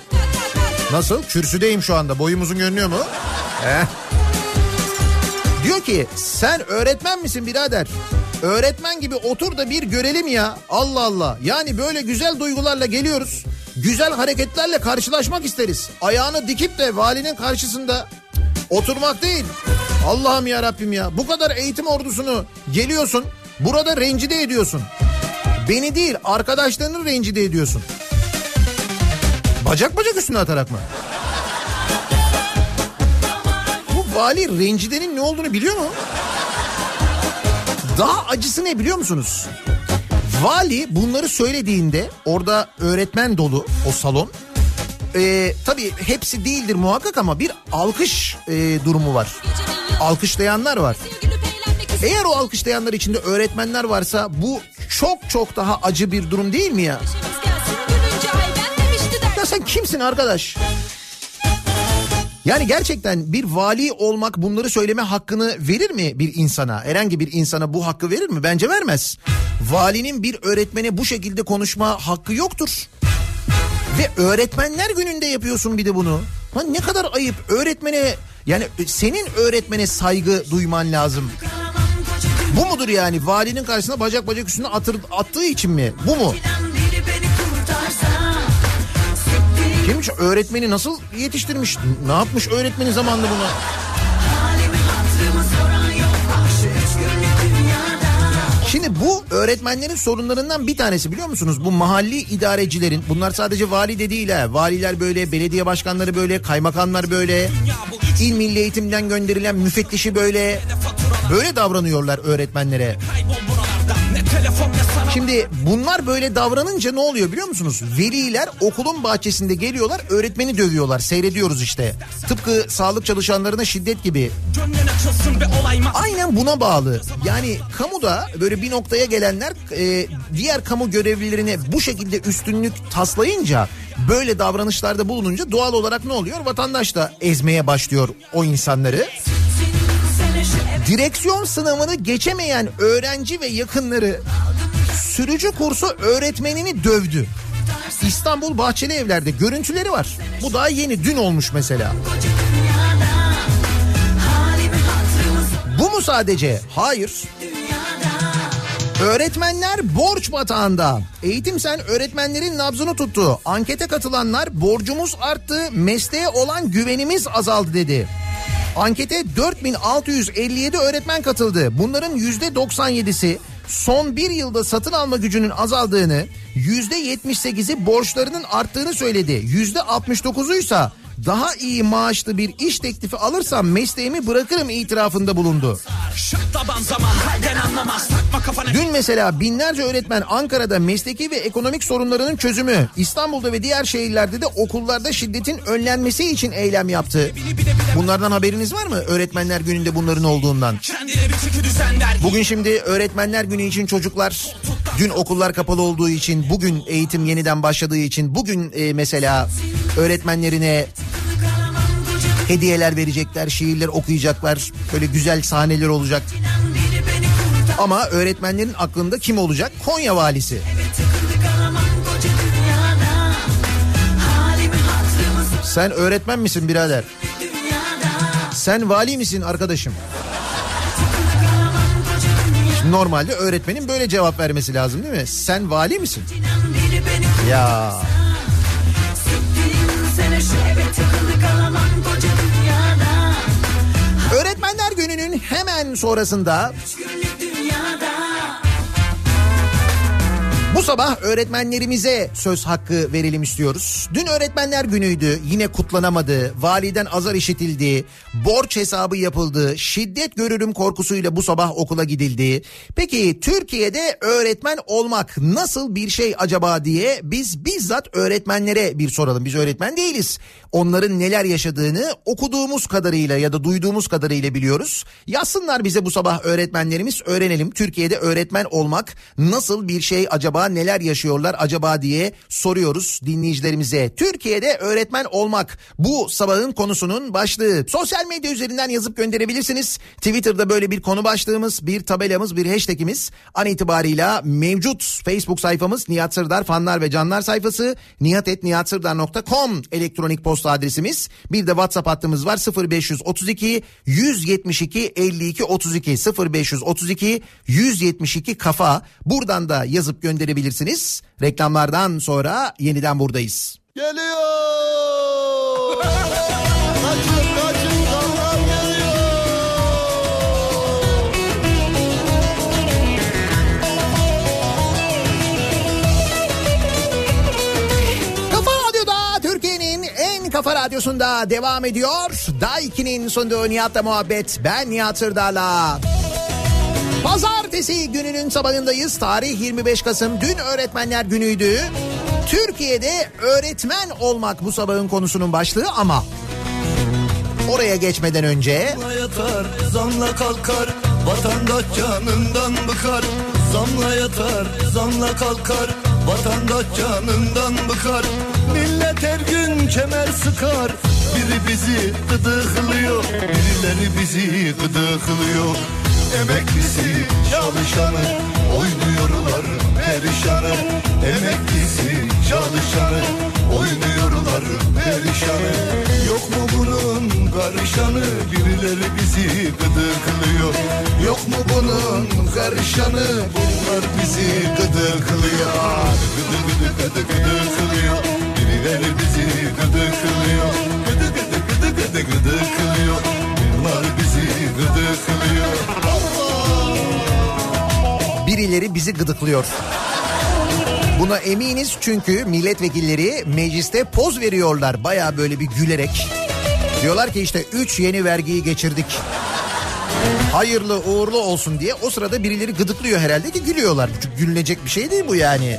Nasıl? Kürsüdeyim şu anda. Boyum uzun görünüyor mu? Diyor ki sen öğretmen misin birader? Öğretmen gibi otur da bir görelim ya. Allah Allah. Yani böyle güzel duygularla geliyoruz. Güzel hareketlerle karşılaşmak isteriz. Ayağını dikip de valinin karşısında oturmak değil. Allah'ım ya Rabbim ya. Bu kadar eğitim ordusunu geliyorsun. Burada rencide ediyorsun. Beni değil, arkadaşlarını rencide ediyorsun. Bacak bacak üstüne atarak mı? Bu vali rencidenin ne olduğunu biliyor mu? Daha acısı ne biliyor musunuz? Vali bunları söylediğinde orada öğretmen dolu o salon. Tabii hepsi değildir muhakkak ama bir alkış durumu var. Alkışlayanlar var. Eğer o alkışlayanlar içinde öğretmenler varsa bu çok çok daha acı bir durum değil mi ya? Ya sen kimsin arkadaş? Yani gerçekten bir vali olmak bunları söyleme hakkını verir mi bir insana? Herhangi bir insana bu hakkı verir mi? Bence vermez. Valinin bir öğretmene bu şekilde konuşma hakkı yoktur. Ve öğretmenler gününde yapıyorsun bir de bunu. Lan ne kadar ayıp. Öğretmene, yani senin öğretmene saygı duyman lazım. Bu mudur yani? Valinin karşısına bacak bacak üstüne attığı için mi? Bu mu? Kimmiş öğretmeni, nasıl yetiştirmiş? Ne yapmış öğretmenin zamanında bunu? Şimdi bu öğretmenlerin sorunlarından bir tanesi biliyor musunuz? Bu mahalli idarecilerin, bunlar sadece vali de değil ha. Valiler böyle, belediye başkanları böyle, kaymakamlar böyle, İl Milli Eğitim'den gönderilen müfettişi böyle. Böyle davranıyorlar öğretmenlere. Şimdi bunlar böyle davranınca ne oluyor biliyor musunuz? Veliler okulun bahçesinde geliyorlar, öğretmeni dövüyorlar. Seyrediyoruz işte. Tıpkı sağlık çalışanlarına şiddet gibi. Aynen buna bağlı. Yani kamuda böyle bir noktaya gelenler diğer kamu görevlilerine bu şekilde üstünlük taslayınca, böyle davranışlarda bulununca doğal olarak ne oluyor? Vatandaş da ezmeye başlıyor o insanları. Direksiyon sınavını geçemeyen öğrenci ve yakınları sürücü kursu öğretmenini dövdü. İstanbul Bahçeli Evler'de görüntüleri var. Bu daha yeni, dün olmuş mesela. Bu mu sadece? Hayır. Öğretmenler borç batağında. Eğitim Sen öğretmenlerin nabzını tuttu. Ankete katılanlar borcumuz arttı, mesleğe olan güvenimiz azaldı dedi. Ankete 4657 öğretmen katıldı. Bunların %97'si son bir yılda satın alma gücünün azaldığını, %78'i borçlarının arttığını söyledi. %69'uysa daha iyi maaşlı bir iş teklifi alırsam mesleğimi bırakırım itirafında bulundu. Dün mesela binlerce öğretmen Ankara'da mesleki ve ekonomik sorunlarının çözümü, İstanbul'da ve diğer şehirlerde de okullarda şiddetin önlenmesi için eylem yaptı. Bunlardan haberiniz var mı? Öğretmenler gününde bunların olduğundan. Bugün şimdi öğretmenler günü için çocuklar, dün okullar kapalı olduğu için, bugün eğitim yeniden başladığı için, bugün mesela öğretmenlerine hediyeler verecekler, şiirler okuyacaklar, böyle güzel sahneler olacak. Ama öğretmenlerin aklında kim olacak? Konya valisi. Sen öğretmen misin birader? Sen vali misin arkadaşım? Şimdi normalde öğretmenin böyle cevap vermesi lazım değil mi? Sen vali misin? Ya... Öğretmenler gününün hemen sonrasında Bu sabah öğretmenlerimize söz hakkı verelim istiyoruz. Dün öğretmenler günüydü, yine kutlanamadı, validen azar işitildi, borç hesabı yapıldı, şiddet görürüm korkusuyla bu sabah okula gidildi. Peki Türkiye'de öğretmen olmak nasıl bir şey acaba diye biz bizzat öğretmenlere bir soralım. Biz öğretmen değiliz. Onların neler yaşadığını okuduğumuz kadarıyla ya da duyduğumuz kadarıyla biliyoruz. Yazsınlar bize bu sabah öğretmenlerimiz, öğrenelim. Türkiye'de öğretmen olmak nasıl bir şey acaba, neler yaşıyorlar acaba diye soruyoruz dinleyicilerimize. Türkiye'de öğretmen olmak bu sabahın konusunun başlığı. Sosyal medya üzerinden yazıp gönderebilirsiniz. Twitter'da böyle bir konu başlığımız, bir tabelamız, bir hashtagimiz an itibarıyla mevcut. Facebook sayfamız Nihat Sırdar fanlar ve canlar sayfası, nihat@nihatsırdar.com elektronik posta adresimiz. Bir de WhatsApp hattımız var, 0532 172 52 32, 0532 172 kafa. Buradan da yazıp gönderebilirsiniz. Reklamlardan sonra yeniden buradayız. Geliyor. Kaçın zamlar geliyor. Kafa Radyo'da, Türkiye'nin en kafa radyosunda devam ediyor. Daikin'in sunduğu Nihat'la Muhabbet. Ben Nihat Sırdağ'la. Pazartesi gününün sabahındayız. Tarih 25 Kasım. Dün öğretmenler günüydü. Türkiye'de öğretmen olmak bu sabahın konusunun başlığı ama oraya geçmeden önce yatar, zamla kalkar, vatandaş canından bıkar. Zamla yatar, zamla kalkar, vatandaş canından bıkar. Millet her gün kemer sıkar. Biri bizi gıdıklıyor, birileri bizi gıdıklıyor. Emeklisi çalışanı oynuyorlar perişanı. Emeklisi çalışanı oynuyorlar perişanı. Yok mu bunun karışanı, birileri bizi gıdıklıyor. Yok mu bunun karışanı, bunlar bizi gıdıklıyor. Gıdı gıdı gıdı gıdıklıyor, birileri bizi gıdıklıyor. Gıdı gıdı gıdı gıdı gıdıklıyor, bunlar bizi gıdıklıyor. Birileri bizi gıdıklıyor. Buna eminiz çünkü milletvekilleri mecliste poz veriyorlar. Bayağı böyle bir gülerek. Diyorlar ki işte 3 yeni vergiyi geçirdik. Hayırlı uğurlu olsun diye. O sırada birileri gıdıklıyor herhalde ki gülüyorlar. Çünkü gülünecek bir şey değil bu yani.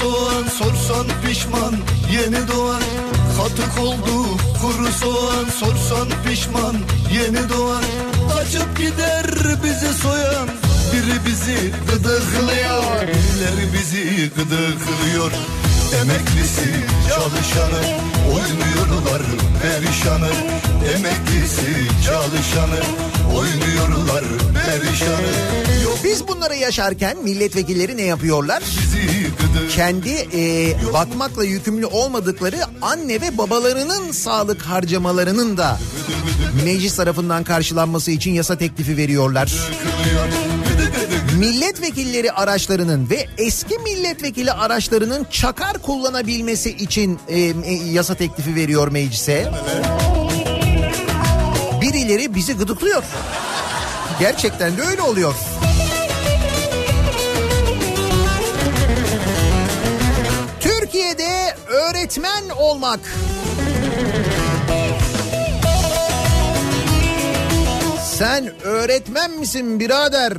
Soğan sorsan pişman yeni doğar. Katık oldu kuru soğan, sorsan pişman yeni doğar. Açıp gider bizi soyan, biri bizi gıdıklıyor, birileri bizi gıdıklıyor. Emeklisi çalışanı oynuyorlar perişanı. Emeklisi çalışanı oynuyorlar perişanı. Biz bunları yaşarken milletvekilleri ne yapıyorlar? Kendi bakmakla yükümlü olmadıkları anne ve babalarının sağlık harcamalarının da meclis tarafından karşılanması için yasa teklifi veriyorlar. Milletvekilleri araçlarının ve eski milletvekili araçlarının çakar kullanabilmesi için yasa teklifi veriyor meclise. Birileri bizi gıdıklıyor. Gerçekten de öyle oluyor. Türkiye'de öğretmen olmak. Sen öğretmen misin birader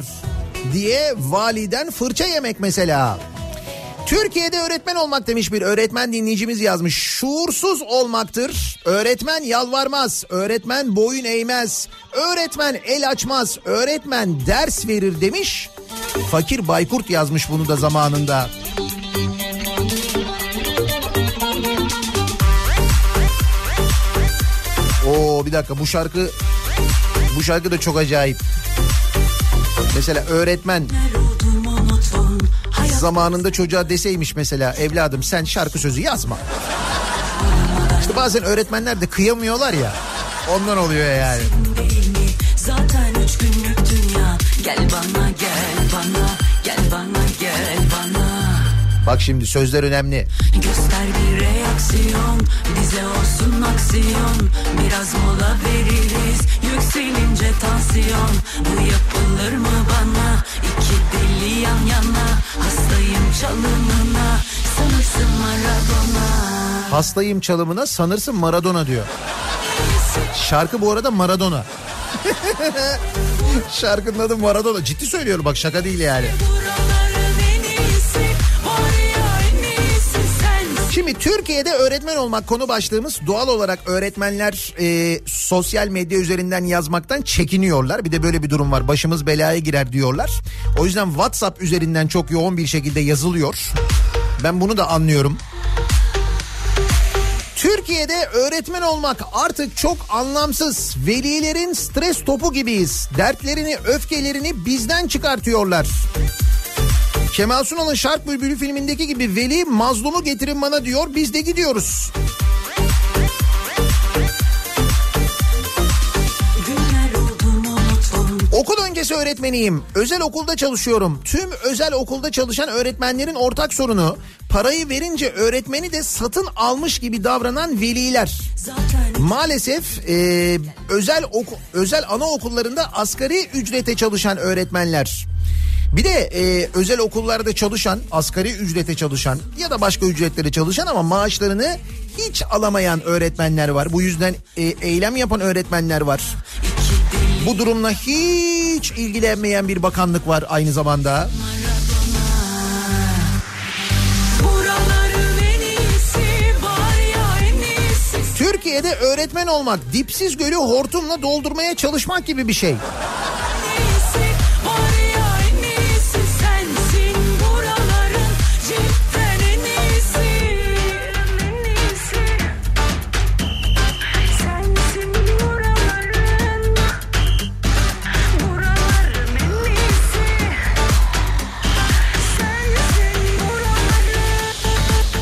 diye validen fırça yemek mesela. Türkiye'de öğretmen olmak demiş bir öğretmen dinleyicimiz yazmış. Şuursuz olmaktır. Öğretmen yalvarmaz, öğretmen boyun eğmez, öğretmen el açmaz, öğretmen ders verir demiş. Fakir Baykurt yazmış bunu da zamanında. Oo, bir dakika, bu şarkı da çok acayip. Mesela öğretmen zamanında çocuğa deseymiş mesela, evladım sen şarkı sözü yazma. İşte bazen öğretmenler de kıyamıyorlar ya, ondan oluyor yani. Zaten 3 günlük dünya, gel bana gel bana gel bana gel bana. Bak şimdi sözler önemli. Göster bir reaksiyon, bize olsun aksiyon. Biraz mola veririz, yükselince tansiyon. Bu yapılır mı bana? İki deli yan yana, hastayım çalımına, sanırsın Maradona. Hastayım çalımına, sanırsın Maradona diyor. Şarkı bu arada Maradona. Şarkının adı Maradona. Ciddi söylüyorum bak, şaka değil yani. Şimdi Türkiye'de öğretmen olmak konu başlığımız. Doğal olarak öğretmenler sosyal medya üzerinden yazmaktan çekiniyorlar. Bir de böyle bir durum var. Başımız belaya girer diyorlar. O yüzden WhatsApp üzerinden çok yoğun bir şekilde yazılıyor. Ben bunu da anlıyorum. Türkiye'de öğretmen olmak artık çok anlamsız. Velilerin stres topu gibiyiz. Dertlerini, öfkelerini bizden çıkartıyorlar. Kemal Sunal'ın Şark Bülbülü filmindeki gibi veli mazlumu getirin bana diyor, biz de gidiyoruz. Okul öncesi öğretmeniyim. Özel okulda çalışıyorum. Tüm özel okulda çalışan öğretmenlerin ortak sorunu, parayı verince öğretmeni de satın almış gibi davranan veliler. Maalesef özel anaokullarında asgari ücrete çalışan öğretmenler. Bir de özel okullarda çalışan, asgari ücrete çalışan ya da başka ücretlere çalışan ama maaşlarını hiç alamayan öğretmenler var. Bu yüzden eylem yapan öğretmenler var. Bu durumla hiç ilgilenmeyen bir bakanlık var aynı zamanda. Türkiye'de öğretmen olmak dipsiz gölü hortumla doldurmaya çalışmak gibi bir şey.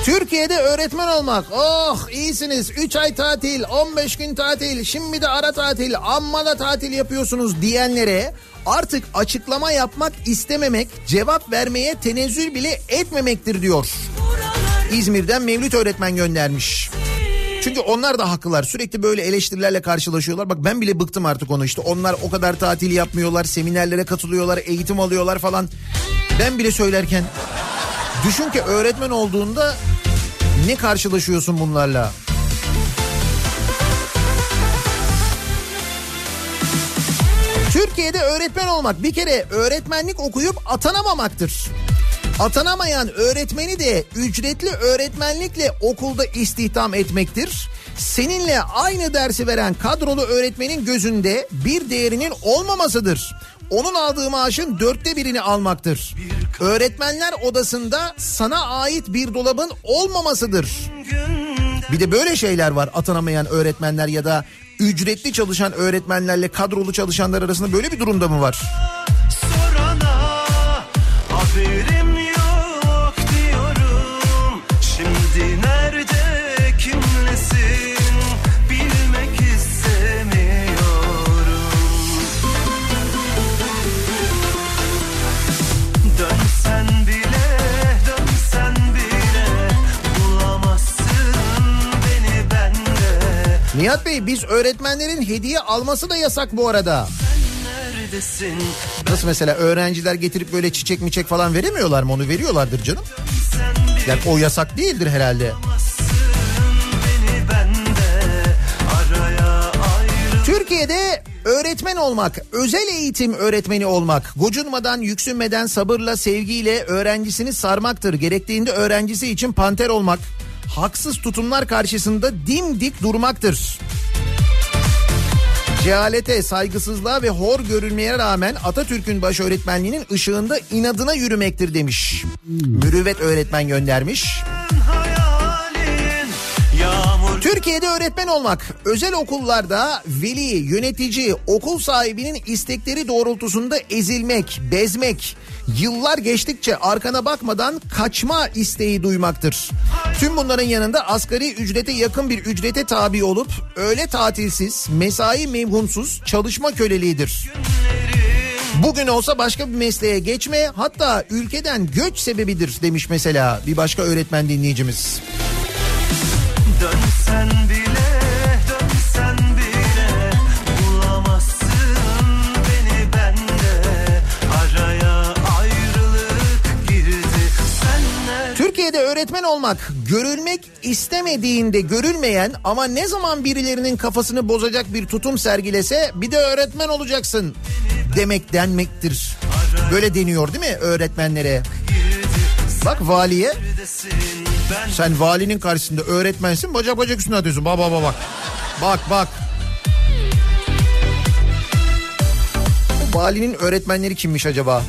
Türkiye'de öğretmen olmak, oh iyisiniz, 3 ay tatil, 15 gün tatil, şimdi de ara tatil, amma da tatil yapıyorsunuz diyenlere artık açıklama yapmak istememek, cevap vermeye tenezzül bile etmemektir diyor. İzmir'den Mevlüt öğretmen göndermiş. Çünkü onlar da haklılar, sürekli böyle eleştirilerle karşılaşıyorlar. Bak ben bile bıktım artık onu işte, onlar o kadar tatil yapmıyorlar, seminerlere katılıyorlar, eğitim alıyorlar falan. Ben bile söylerken düşün ki öğretmen olduğunda... Ne karşılaşıyorsun bunlarla? Türkiye'de öğretmen olmak bir kere öğretmenlik okuyup atanamamaktır. Atanamayan öğretmeni de ücretli öğretmenlikle okulda istihdam etmektir. Seninle aynı dersi veren kadrolu öğretmenin gözünde bir değerinin olmamasıdır. Onun aldığı maaşın 1/4'ünü almaktır. Öğretmenler odasında sana ait bir dolabın olmamasıdır. Bir de böyle şeyler var, atanamayan öğretmenler ya da ücretli çalışan öğretmenlerle kadrolu çalışanlar arasında böyle bir durumda mı var? Sorana, haberim yok diyorum. Şimdi nerede, kimlesin? Nihat Bey, biz öğretmenlerin hediye alması da yasak bu arada. Nasıl mesela, öğrenciler getirip böyle çiçek miçek falan veremiyorlar mı? Onu veriyorlardır canım. Yani o yasak değildir herhalde. Türkiye'de öğretmen olmak, özel eğitim öğretmeni olmak, gocunmadan, yüksünmeden, sabırla, sevgiyle öğrencisini sarmaktır. Gerektiğinde öğrencisi için panter olmak, haksız tutumlar karşısında dimdik durmaktır. Cehalete, saygısızlığa ve hor görülmeye rağmen Atatürk'ün baş öğretmenliğinin ışığında inadına yürümektir demiş. Mürüvvet öğretmen göndermiş. Türkiye'de öğretmen olmak, özel okullarda veli, yönetici, okul sahibinin istekleri doğrultusunda ezilmek, bezmek, yıllar geçtikçe arkana bakmadan kaçma isteği duymaktır. Tüm bunların yanında asgari ücrete yakın bir ücrete tabi olup öğle tatilsiz, mesai mevhumsuz çalışma köleliğidir. Bugün olsa başka bir mesleğe geçme, hatta ülkeden göç sebebidir demiş mesela bir başka öğretmen dinleyicimiz. Dönsen bile, dönsen bile bulamazsın beni bende. Araya ayrılık girdi senle. Türkiye'de öğretmen olmak görülmek istemediğinde görülmeyen ama ne zaman birilerinin kafasını bozacak bir tutum sergilese bir de öğretmen olacaksın demek denmektir. Böyle deniyor değil mi öğretmenlere? Bak valiye. Sen valinin karşısında öğretmensin, bacak bacak üstüne atıyorsun. Bak bak bak. Bak bak. O valinin öğretmenleri kimmiş acaba?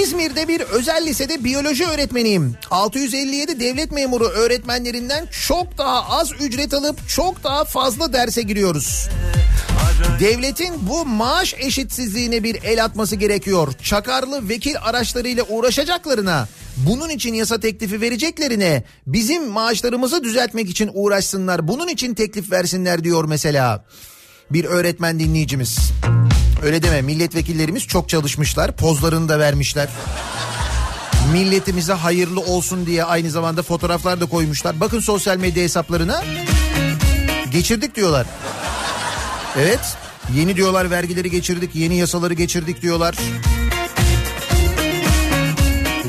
İzmir'de bir özel lisede biyoloji öğretmeniyim. 657 devlet memuru öğretmenlerinden çok daha az ücret alıp çok daha fazla derse giriyoruz. Devletin bu maaş eşitsizliğine bir el atması gerekiyor. Çakarlı vekil araçlarıyla uğraşacaklarına, bunun için yasa teklifi vereceklerine bizim maaşlarımızı düzeltmek için uğraşsınlar. Bunun için teklif versinler diyor mesela bir öğretmen dinleyicimiz. Öyle deme, milletvekillerimiz çok çalışmışlar, pozlarını da vermişler. Milletimize hayırlı olsun diye aynı zamanda fotoğraflar da koymuşlar. Bakın sosyal medya hesaplarına, geçirdik diyorlar. Evet, yeni diyorlar, vergileri geçirdik, yeni yasaları geçirdik diyorlar.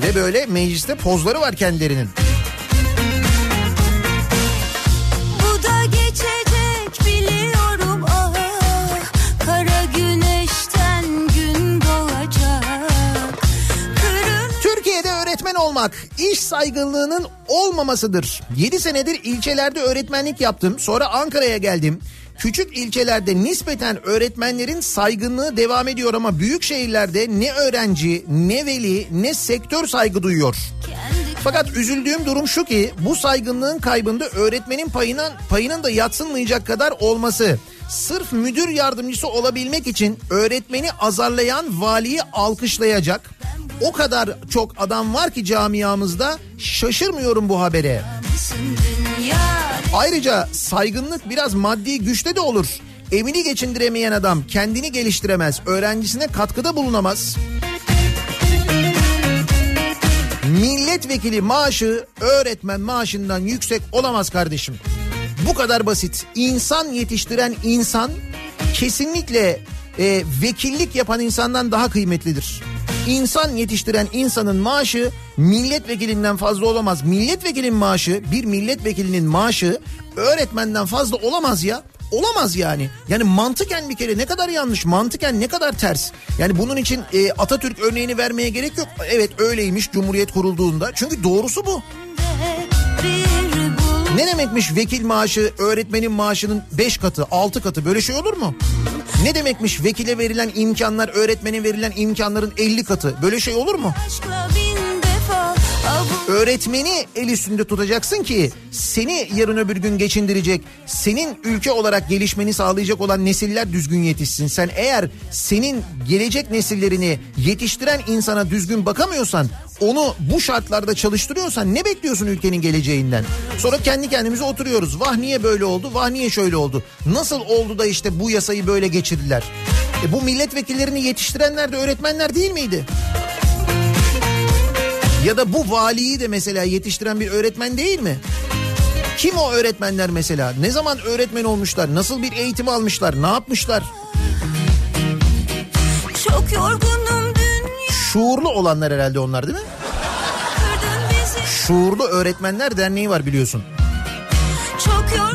Ve böyle mecliste pozları var kendilerinin. Bu da geçecek biliyorum, ah kara güneşten gün doğacak. Türkiye'de öğretmen olmak iş saygınlığının olmamasıdır. 7 senedir ilçelerde öğretmenlik yaptım, sonra Ankara'ya geldim. Küçük ilçelerde nispeten öğretmenlerin saygınlığı devam ediyor ama büyük şehirlerde ne öğrenci, ne veli, ne sektör saygı duyuyor. Fakat üzüldüğüm durum şu ki bu saygınlığın kaybında öğretmenin payının da yadsınmayacak kadar olması. Sırf müdür yardımcısı olabilmek için öğretmeni azarlayan valiyi alkışlayacak. O kadar çok adam var ki camiamızda, şaşırmıyorum bu habere. Ayrıca saygınlık biraz maddi güçte de olur. Evini geçindiremeyen adam kendini geliştiremez, öğrencisine katkıda bulunamaz. Milletvekili maaşı öğretmen maaşından yüksek olamaz kardeşim. Bu kadar basit. İnsan yetiştiren insan kesinlikle vekillik yapan insandan daha kıymetlidir. İnsan yetiştiren insanın maaşı milletvekilinden fazla olamaz. Milletvekilinin maaşı, bir milletvekilinin maaşı öğretmenden fazla olamaz ya. Olamaz yani. Yani mantıken bir kere ne kadar yanlış, mantıken ne kadar ters. Yani bunun için Atatürk örneğini vermeye gerek yok. Evet öyleymiş Cumhuriyet kurulduğunda. Çünkü doğrusu bu. Ne demekmiş vekil maaşı öğretmenin maaşının 5 katı, 6 katı, böyle şey olur mu? Ne demekmiş vekile verilen imkanlar öğretmene verilen imkanların 50 katı, böyle şey olur mu? Öğretmeni el üstünde tutacaksın ki seni yarın öbür gün geçindirecek, senin ülke olarak gelişmeni sağlayacak olan nesiller düzgün yetişsin. Sen eğer senin gelecek nesillerini yetiştiren insana düzgün bakamıyorsan, onu bu şartlarda çalıştırıyorsan ne bekliyorsun ülkenin geleceğinden? Sonra kendi kendimize oturuyoruz. Vah niye böyle oldu? Vah niye şöyle oldu? Nasıl oldu da işte bu yasayı böyle geçirdiler? Bu milletvekillerini yetiştirenler de öğretmenler değil miydi? Ya da bu valiyi de mesela yetiştiren bir öğretmen değil mi? Kim o öğretmenler mesela? Ne zaman öğretmen olmuşlar? Nasıl bir eğitim almışlar? Ne yapmışlar? Çok yorgunum dünya. Şuurlu olanlar herhalde onlar değil mi? Şuurlu Öğretmenler Derneği var biliyorsun.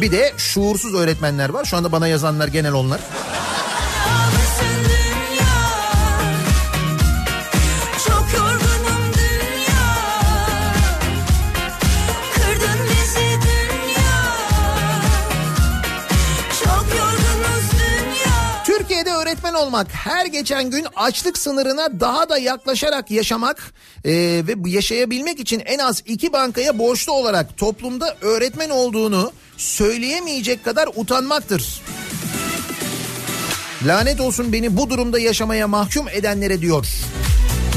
Bir de şuursuz öğretmenler var. Şu anda bana yazanlar genel onlar. Öğretmen olmak, her geçen gün açlık sınırına daha da yaklaşarak yaşamak ve yaşayabilmek için en az 2 bankaya borçlu olarak toplumda öğretmen olduğunu söyleyemeyecek kadar utanmaktır. Lanet olsun beni bu durumda yaşamaya mahkum edenlere diyor.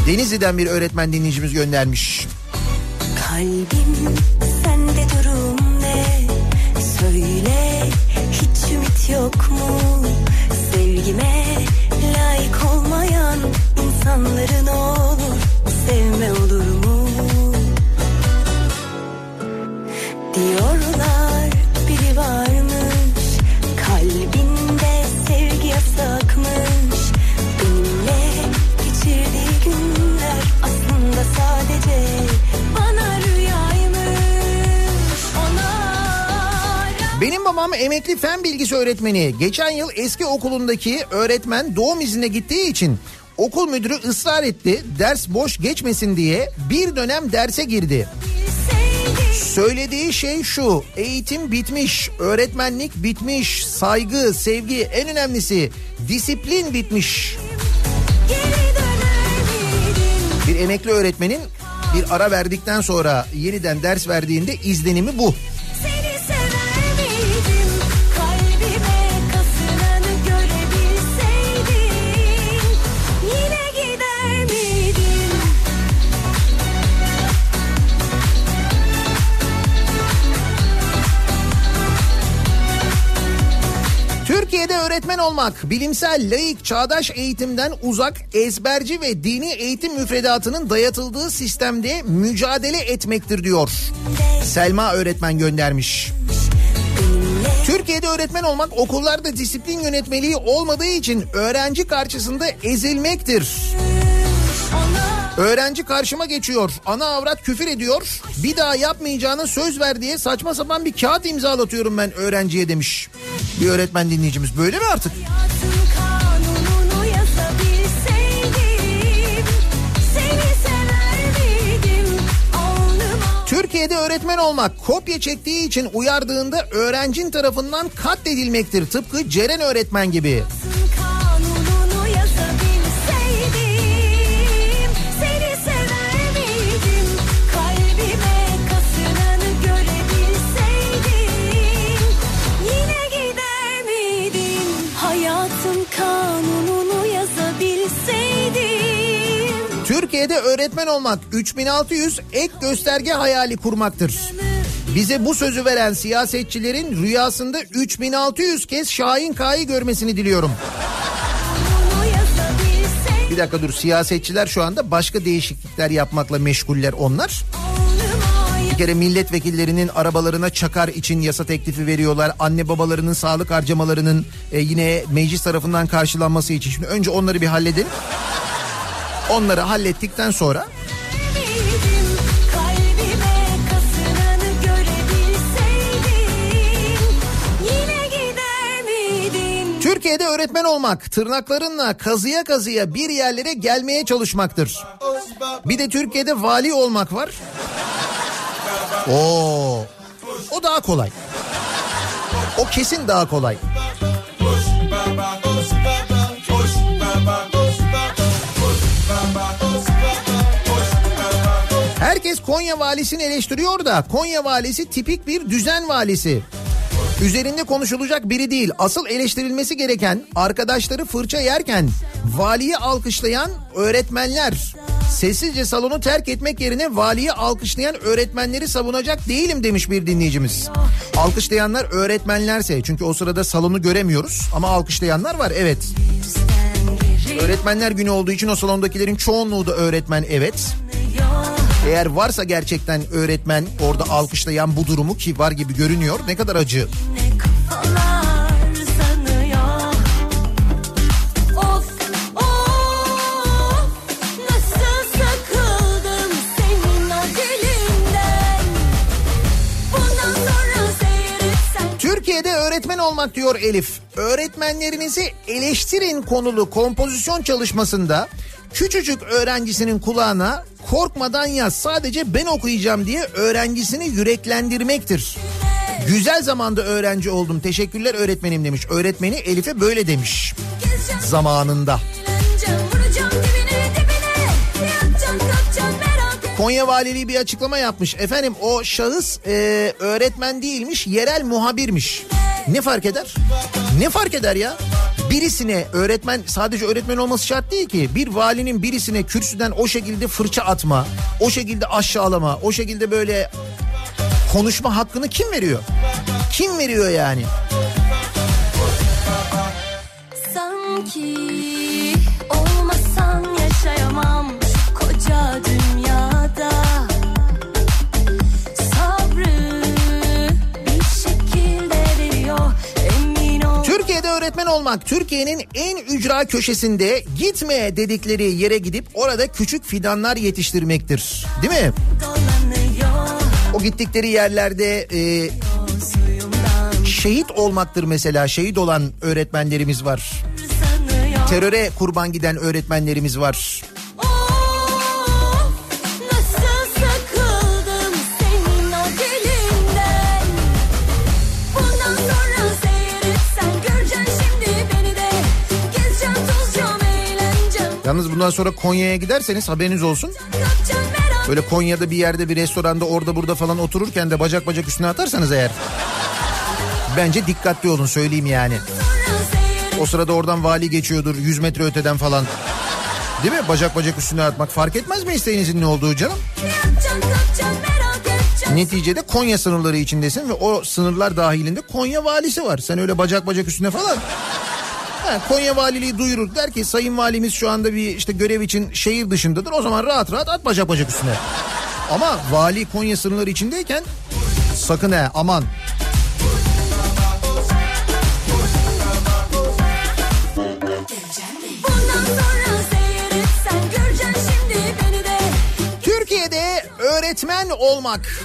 Denizli'den bir öğretmen dinleyicimiz göndermiş. Kalbim sende durum ne? Söyle hiç ümit adalet yok mu? Sevgime layık olmayan insanların olur, sevme olur mu? Diyorlar biri varmış, kalbinde sevgi yasakmış. Benimle geçirdiği günler aslında sadece bana rüyaymış. Ona... Benim babam emekli fen bilgisi öğretmeni. Geçen yıl eski okulundaki öğretmen doğum iznine gittiği için okul müdürü ısrar etti. Ders boş geçmesin diye bir dönem derse girdi. Söylediği şey şu: eğitim bitmiş, öğretmenlik bitmiş, saygı, sevgi, en önemlisi disiplin bitmiş. Bir emekli öğretmenin bir ara verdikten sonra yeniden ders verdiğinde izlenimi bu. Türkiye'de öğretmen olmak, bilimsel, laik, çağdaş eğitimden uzak, ezberci ve dini eğitim müfredatının dayatıldığı sistemde mücadele etmektir diyor. Selma öğretmen göndermiş. Türkiye'de öğretmen olmak okullarda disiplin yönetmeliği olmadığı için öğrenci karşısında ezilmektir. Öğrenci karşıma geçiyor, ana avrat küfür ediyor, bir daha yapmayacağına söz ver diye saçma sapan bir kağıt imzalatıyorum ben öğrenciye demiş bir öğretmen dinleyicimiz. Böyle mi artık? Türkiye'de öğretmen olmak kopya çektiği için uyardığında öğrencin tarafından katledilmektir, tıpkı Ceren öğretmen gibi. Türkiye'de öğretmen olmak 3600 ek gösterge hayali kurmaktır. Bize bu sözü veren siyasetçilerin rüyasında 3600 kez Şahin K'yı görmesini diliyorum. Bir dakika dur, siyasetçiler şu anda başka değişiklikler yapmakla meşguller onlar. Bir kere milletvekillerinin arabalarına çakar için yasa teklifi veriyorlar. Anne babalarının sağlık harcamalarının yine meclis tarafından karşılanması için. Şimdi önce onları bir halledelim. Onları hallettikten sonra Türkiye'de öğretmen olmak tırnaklarınla kazıya kazıya bir yerlere gelmeye çalışmaktır. Bir de Türkiye'de vali olmak var. Oo, o daha kolay. O kesin daha kolay. Herkes Konya valisini eleştiriyor da Konya valisi tipik bir düzen valisi. Üzerinde konuşulacak biri değil. Asıl eleştirilmesi gereken arkadaşları fırça yerken valiyi alkışlayan öğretmenler. Sessizce salonu terk etmek yerine valiyi alkışlayan öğretmenleri savunacak değilim demiş bir dinleyicimiz. Alkışlayanlar öğretmenlerse, çünkü o sırada salonu göremiyoruz ama alkışlayanlar var, evet. Öğretmenler günü olduğu için o salondakilerin çoğunluğu da öğretmen, evet. Eğer varsa gerçekten öğretmen orada alkışlayan bu durumu, ki var gibi görünüyor, ne kadar acı. Türkiye'de öğretmen olmak diyor Elif, öğretmenlerinizi eleştirin konulu kompozisyon çalışmasında küçücük öğrencisinin kulağına korkmadan yaz, sadece ben okuyacağım diye öğrencisini yüreklendirmektir. Güzel zamanda öğrenci oldum, teşekkürler öğretmenim demiş. Öğretmeni Elif'e böyle demiş zamanında. Konya Valiliği bir açıklama yapmış. Efendim o şahıs öğretmen değilmiş, yerel muhabirmiş. Ne fark eder? Ne fark eder ya? Birisine öğretmen, sadece öğretmen olması şart değil ki. Bir valinin birisine kürsüden o şekilde fırça atma, o şekilde aşağılama, o şekilde böyle konuşma hakkını kim veriyor? Kim veriyor yani? ki olmasan yaşayamam şu koca dünyada. Sabrı bir şekilde veriyor, emin ol. Türkiye'de öğretmen olmak Türkiye'nin en ücra köşesinde gitme dedikleri yere gidip orada küçük fidanlar yetiştirmektir. Değil mi? Dolanıyor. O gittikleri yerlerde şehit olmaktır mesela. Şehit olan öğretmenlerimiz var. Teröre kurban giden öğretmenlerimiz var. Oh, nasıl sakıldım senin o dilinden. Bundan sonra seyretsen göreceksin şimdi beni de. Gezeceğim, tozacağım, eğleneceğim. Yalnız bundan sonra Konya'ya giderseniz haberiniz olsun. Böyle Konya'da bir yerde bir restoranda orada burada falan otururken de bacak bacak üstüne atarsanız eğer... Bence dikkatli olun, söyleyeyim yani. O sırada oradan vali geçiyordur 100 metre öteden falan. Değil mi? Bacak bacak üstüne atmak fark etmez mi isteğinizin ne olduğu canım? Neticede Konya sınırları içindesin ve o sınırlar dahilinde Konya valisi var. Sen öyle bacak bacak üstüne falan. Ha, Konya valiliği duyurur, der ki sayın valimiz şu anda bir işte görev için şehir dışındadır. O zaman rahat rahat at bacak bacak üstüne. Ama vali Konya sınırları içindeyken sakın he, aman. Öğretmen olmak.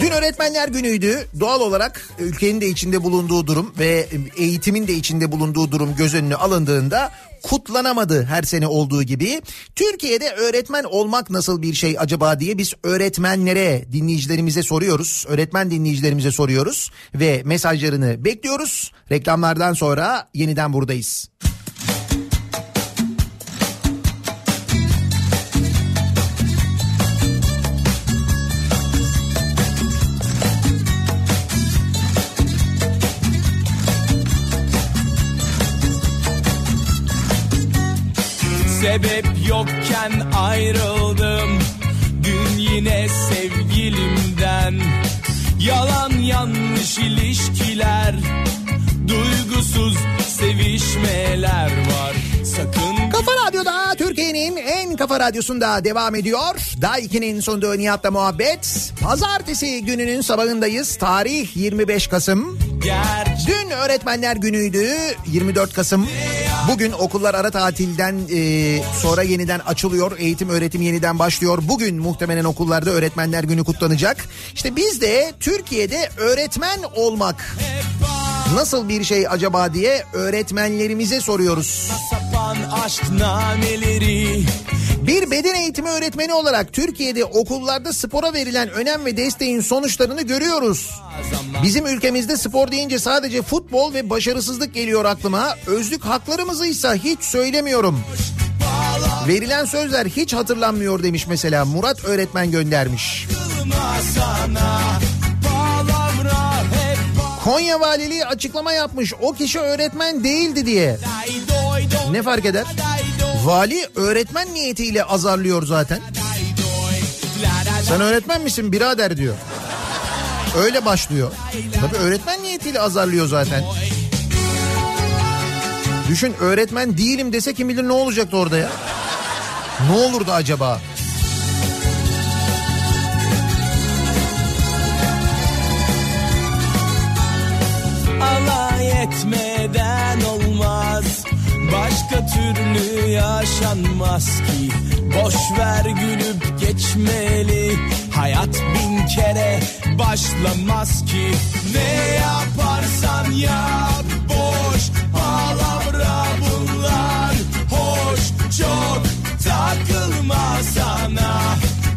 Dün öğretmenler günüydü. Doğal olarak ülkenin de içinde bulunduğu durum ve eğitimin de içinde bulunduğu durum göz önüne alındığında kutlanamadı her sene olduğu gibi. Türkiye'de öğretmen olmak nasıl bir şey acaba diye biz öğretmenlere, dinleyicilerimize soruyoruz. Öğretmen dinleyicilerimize soruyoruz ve mesajlarını bekliyoruz. Reklamlardan sonra yeniden buradayız. Sebep yokken ayrıldım dün yine sevgilimden. Yalan yanlış ilişkiler, duygusuz sevişmeler var. Sakın... Kafa Radyo'da, Türkiye'nin en kafa radyosunda devam ediyor. Daikin'in sonunda Nihat'la Muhabbet. Pazartesi gününün sabahındayız. Tarih 25 Kasım. Dün öğretmenler günüydü, 24 Kasım. Bugün okullar ara tatilden sonra yeniden açılıyor. Eğitim öğretim yeniden başlıyor. Bugün muhtemelen okullarda öğretmenler günü kutlanacak. İşte biz de Türkiye'de öğretmen olmak nasıl bir şey acaba diye öğretmenlerimize soruyoruz. Bir beden eğitimi öğretmeni olarak Türkiye'de okullarda spora verilen önem ve desteğin sonuçlarını görüyoruz. Bizim ülkemizde spor deyince sadece futbol ve başarısızlık geliyor aklıma. Özlük haklarımızı ise hiç söylemiyorum. Verilen sözler hiç hatırlanmıyor demiş mesela. Murat öğretmen göndermiş. Konya Valiliği açıklama yapmış. O kişi öğretmen değildi diye. Ne fark eder? Vali öğretmen niyetiyle azarlıyor zaten. Sen öğretmen misin birader diyor. Öyle başlıyor. Tabii öğretmen niyetiyle azarlıyor zaten. Düşün, öğretmen değilim dese kim bilir ne olacaktı orada ya? Ne olurdu acaba? Alay etmeden olmaz. Başka türlü yaşanmaz ki. Boş ver gülüp geçmeli. Hayat bin kere başlamaz ki. Ne yaparsan yap boş. Palavra bunlar hoş. Çok takılma sana.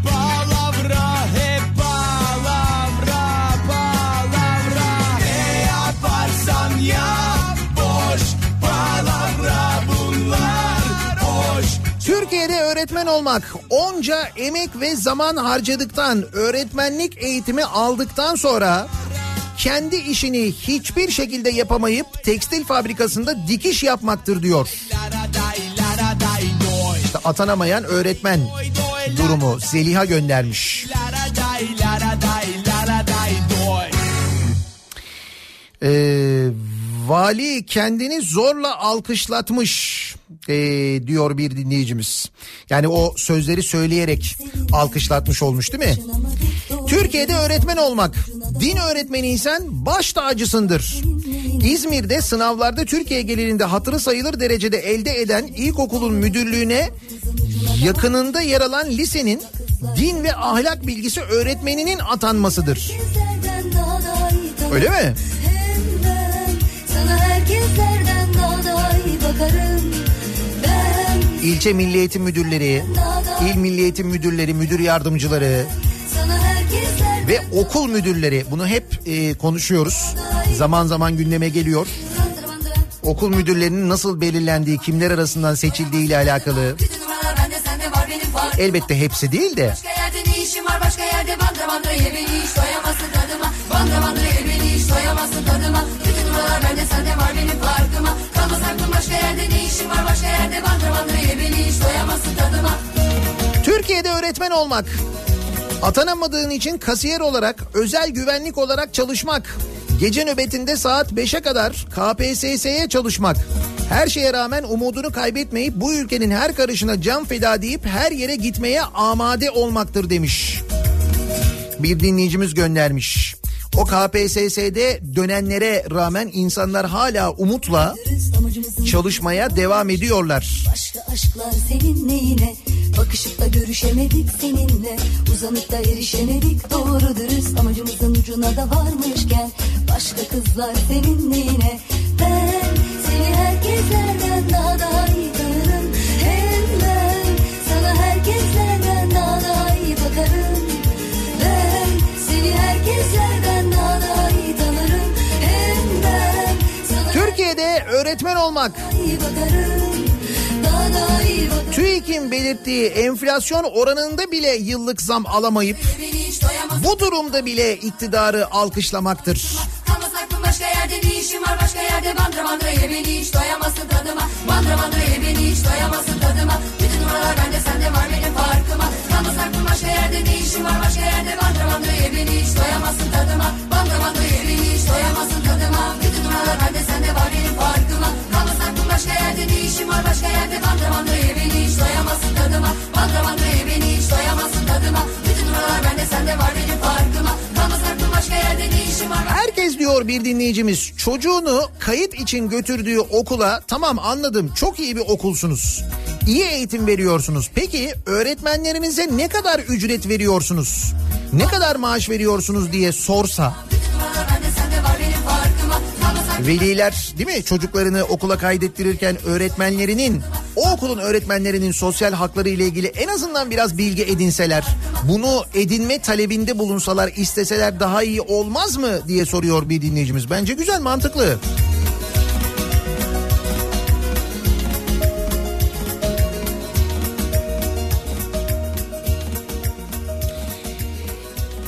Palavra hep palavra. Palavra. Ne yaparsan yap boş. Palavra bunlar hoş. Türkiye'de öğretmen olmak onca emek ve zaman harcadıktan, öğretmenlik eğitimi aldıktan sonra kendi işini hiçbir şekilde yapamayıp tekstil fabrikasında dikiş yapmaktır diyor. İşte atanamayan öğretmen durumu. Zeliha göndermiş. Vali kendini zorla alkışlatmış diyor bir dinleyicimiz. Yani o sözleri söyleyerek alkışlatmış olmuş değil mi? Türkiye'de öğretmen olmak, din öğretmeniysen baş tacısındır. İzmir'de sınavlarda Türkiye genelinde hatırı sayılır derecede elde eden ilkokulun müdürlüğüne yakınında yer alan lisenin din ve ahlak bilgisi öğretmeninin atanmasıdır. Öyle mi? İlçe Milli Eğitim Müdürleri, il Milli Eğitim Müdürleri, müdür yardımcıları ve okul müdürleri, bunu hep konuşuyoruz. Zaman zaman gündeme geliyor. Okul müdürlerinin nasıl belirlendiği, kimler arasından seçildiği ile alakalı. Elbette hepsi değil de. Türkiye'de öğretmen olmak, atanamadığın için kasiyer olarak, özel güvenlik olarak çalışmak, gece nöbetinde saat 5'e kadar KPSS'ye çalışmak, her şeye rağmen umudunu kaybetmeyip bu ülkenin her karışına can feda deyip her yere gitmeye amade olmaktır demiş. Bir dinleyicimiz göndermiş. O KPSS'de dönenlere rağmen insanlar hala umutla çalışmaya devam ediyorlar. Başka aşklar seninle yine, bakışıp da görüşemedik seninle, uzanıp da erişemedik doğru dürüst, amacımızın ucuna da varmışken, başka kızlar seninle yine, ben seni herkeslerden daha iyi tanırım, hem ben sana herkeslerden daha iyi bakarım, ben seni herkeslerden. Türkiye'de öğretmen olmak, TÜİK'in belirttiği enflasyon oranında bile yıllık zam alamayıp bu durumda bile iktidarı alkışlamaktır. Herkes diyor bir dinleyicimiz, çocuğunu kayıt için götürdüğü okula, tamam anladım çok iyi bir okulsunuz, İyi eğitim veriyorsunuz. Peki öğretmenlerimize ne kadar ücret veriyorsunuz? Ne kadar maaş veriyorsunuz diye sorsa, veliler değil mi çocuklarını okula kaydettirirken öğretmenlerinin, o okulun öğretmenlerinin sosyal hakları ile ilgili en azından biraz bilgi edinseler, bunu edinme talebinde bulunsalar, isteseler daha iyi olmaz mı diye soruyor bir dinleyicimiz. Bence güzel, mantıklı.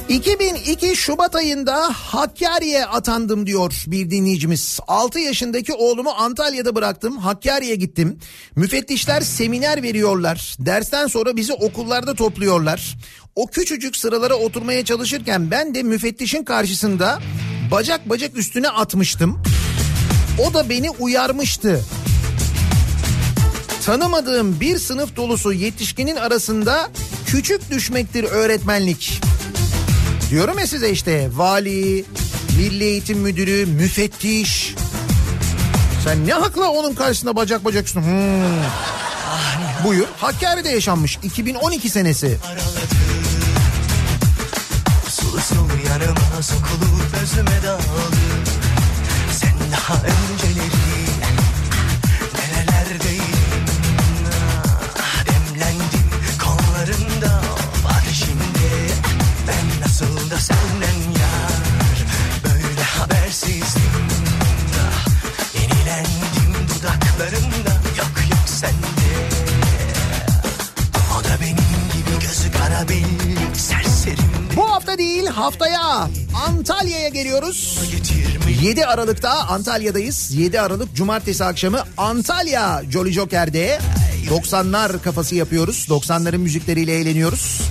...2002 Şubat ayında Hakkari'ye atandım diyor bir dinleyicimiz. 6 yaşındaki oğlumu Antalya'da bıraktım, Hakkari'ye gittim. Müfettişler seminer veriyorlar. Dersten sonra bizi okullarda topluyorlar. O küçücük sıralara oturmaya çalışırken ben de müfettişin karşısında bacak bacak üstüne atmıştım. O da beni uyarmıştı. Tanımadığım bir sınıf dolusu yetişkinin arasında küçük düşmektir öğretmenlik. Diyorum ya size işte, vali, milli eğitim müdürü, müfettiş. Sen ne hakla onun karşısında bacak bacak üstüne? Buyur. Hakkari'de yaşanmış, 2012 senesi. Susum yanıma sokulup özüme dağıldı. Sen daha önceleri nerelerdeydin? Demlendim kollarında, ateşinde. Ben nasıl da senden yar, böyle habersizdim da, yenilendim dudaklarımda, yok yok sende. O da benim gibi gözü kara bir serserimdi. Bu hafta değil haftaya Antalya'ya geliyoruz. 7 Aralık'ta Antalya'dayız. 7 Aralık Cumartesi akşamı Antalya Jolly Joker'de 90'lar kafası yapıyoruz. 90'ların müzikleriyle eğleniyoruz.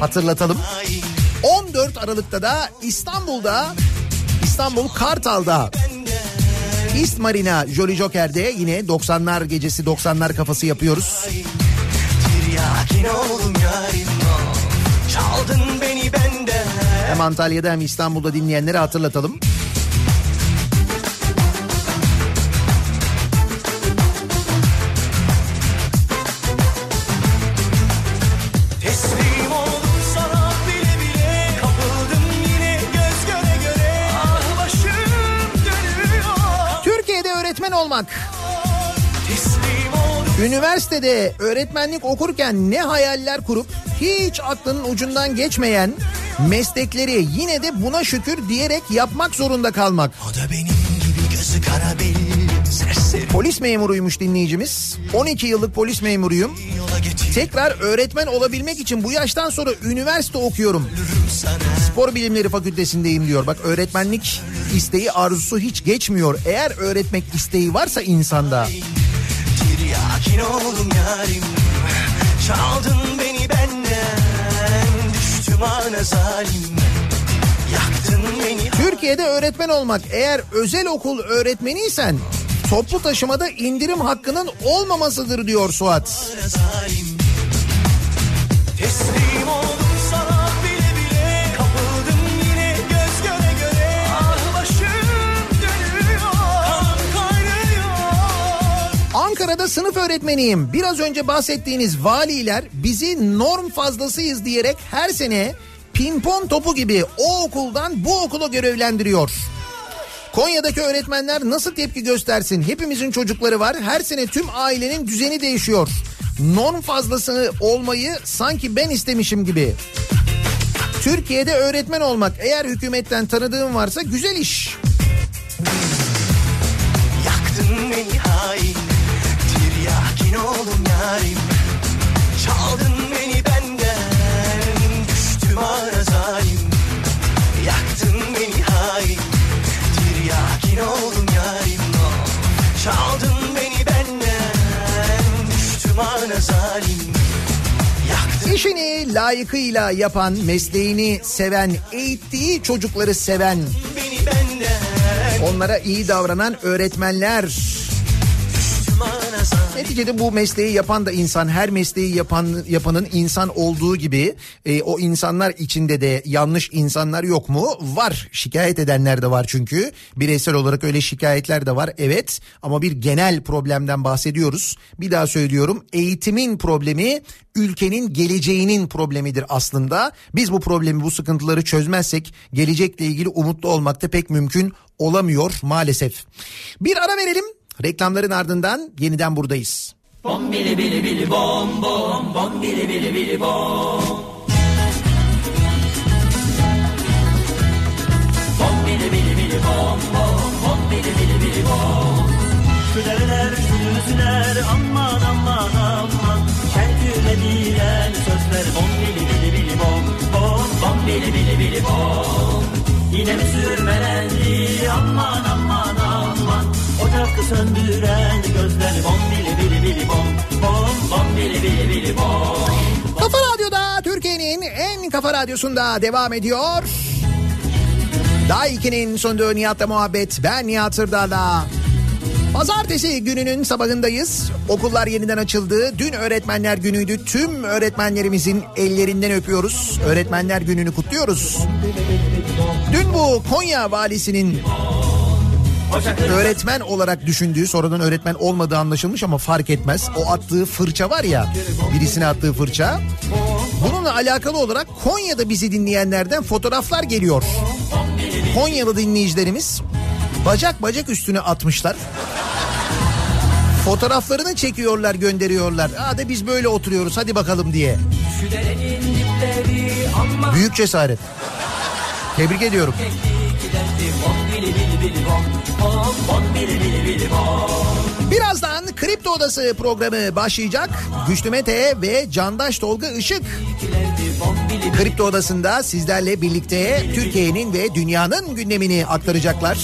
Hatırlatalım. 14 Aralık'ta da İstanbul'da, İstanbul Kartal'da East Marina Jolly Joker'de yine 90'lar gecesi, 90'lar kafası yapıyoruz. Hem Antalya'da hem İstanbul'da dinleyenleri hatırlatalım. Üniversitede öğretmenlik okurken ne hayaller kurup hiç aklının ucundan geçmeyen meslekleri yine de buna şükür diyerek yapmak zorunda kalmak. O da benim gibi gözü kara belli, serseri. Polis memuruymuş dinleyicimiz. 12 yıllık polis memuruyum. Tekrar öğretmen olabilmek için bu yaştan sonra üniversite okuyorum. Spor Bilimleri Fakültesindeyim diyor. Bak, öğretmenlik isteği, arzusu hiç geçmiyor. Eğer öğretmek isteği varsa insanda. Türkiye'de öğretmen olmak, eğer özel okul öğretmeniysen toplu taşımada indirim hakkının olmamasıdır diyor Suat. Ankara'da sınıf öğretmeniyim. Biraz önce bahsettiğiniz valiler bizi norm fazlasıyız diyerek her sene pimpon topu gibi o okuldan bu okula görevlendiriyor. Konya'daki öğretmenler nasıl tepki göstersin? Hepimizin çocukları var. Her sene tüm ailenin düzeni değişiyor. Norm fazlası olmayı sanki ben istemişim gibi. Türkiye'de öğretmen olmak, eğer hükümetten tanıdığım varsa güzel iş. Yaktın beni hain, tiryakin oldum yarim. Çaldın beni benden, düştüm ara zalim. Yaktın beni hain, tiryakin oldum yarim. Çaldın beni benden, düştüm ara zalim. İşini layıkıyla yapan, mesleğini seven, eğittiği çocukları seven, onlara iyi davranan öğretmenler. Neticede bu mesleği yapan da insan, her mesleği yapanın insan olduğu gibi o insanlar içinde de yanlış insanlar yok mu? Var. Şikayet edenler de var çünkü. Bireysel olarak öyle şikayetler de var, evet, ama bir genel problemden bahsediyoruz. Bir daha söylüyorum, eğitimin problemi ülkenin geleceğinin problemidir aslında. Biz bu problemi, bu sıkıntıları çözmezsek gelecekle ilgili umutlu olmak da pek mümkün olamıyor maalesef. Bir ara verelim. Reklamların ardından yeniden buradayız. Bom bili bili bili bom bom, bom bili bili bili bom. Bom bili bili bili bom bom, bom bili bili bili bom. Güleler güler, aman aman aman. Şerküle dilen sözler, bom bili bili bili bom bom, bom bili bili bili bom. Yine mi sürmelendi, aman aman aman. Ocakı söndüren gözler, bom bili bili bili bom, bom bom bili bili bili bom. Kafa Radyo'da, Türkiye'nin en kafa radyosunda devam ediyor. Daikin'in sunduğu Nihat'la Muhabbet, ben Nihat Sırdağ'la. Pazartesi gününün sabahındayız. Okullar yeniden açıldı. Dün öğretmenler günüydü. Tüm öğretmenlerimizin ellerinden öpüyoruz. Öğretmenler gününü kutluyoruz. Dün bu Konya valisinin öğretmen olarak düşündüğü, sonradan öğretmen olmadığı anlaşılmış ama fark etmez. O attığı fırça var ya, birisine attığı fırça. Bununla alakalı olarak Konya'da bizi dinleyenlerden fotoğraflar geliyor. Konyalı dinleyicilerimiz bacak bacak üstüne atmışlar. Fotoğraflarını çekiyorlar, gönderiyorlar. Hadi biz böyle oturuyoruz, hadi bakalım diye. Büyük cesaret. Tebrik ediyorum. Birazdan Kripto Odası programı başlayacak. Güçlü Mete ve Candaş Tolga Işık Kripto Odası'nda sizlerle birlikte Türkiye'nin ve dünyanın gündemini aktaracaklar.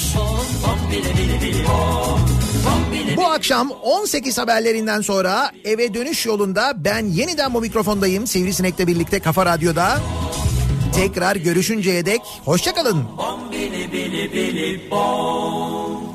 Bu akşam 18 haberlerinden sonra eve dönüş yolunda ben yeniden bu mikrofondayım. Sivrisinek'le birlikte Kafa Radyo'da. Tekrar görüşünceye dek hoşça kalın. Bom bili bili bili bom.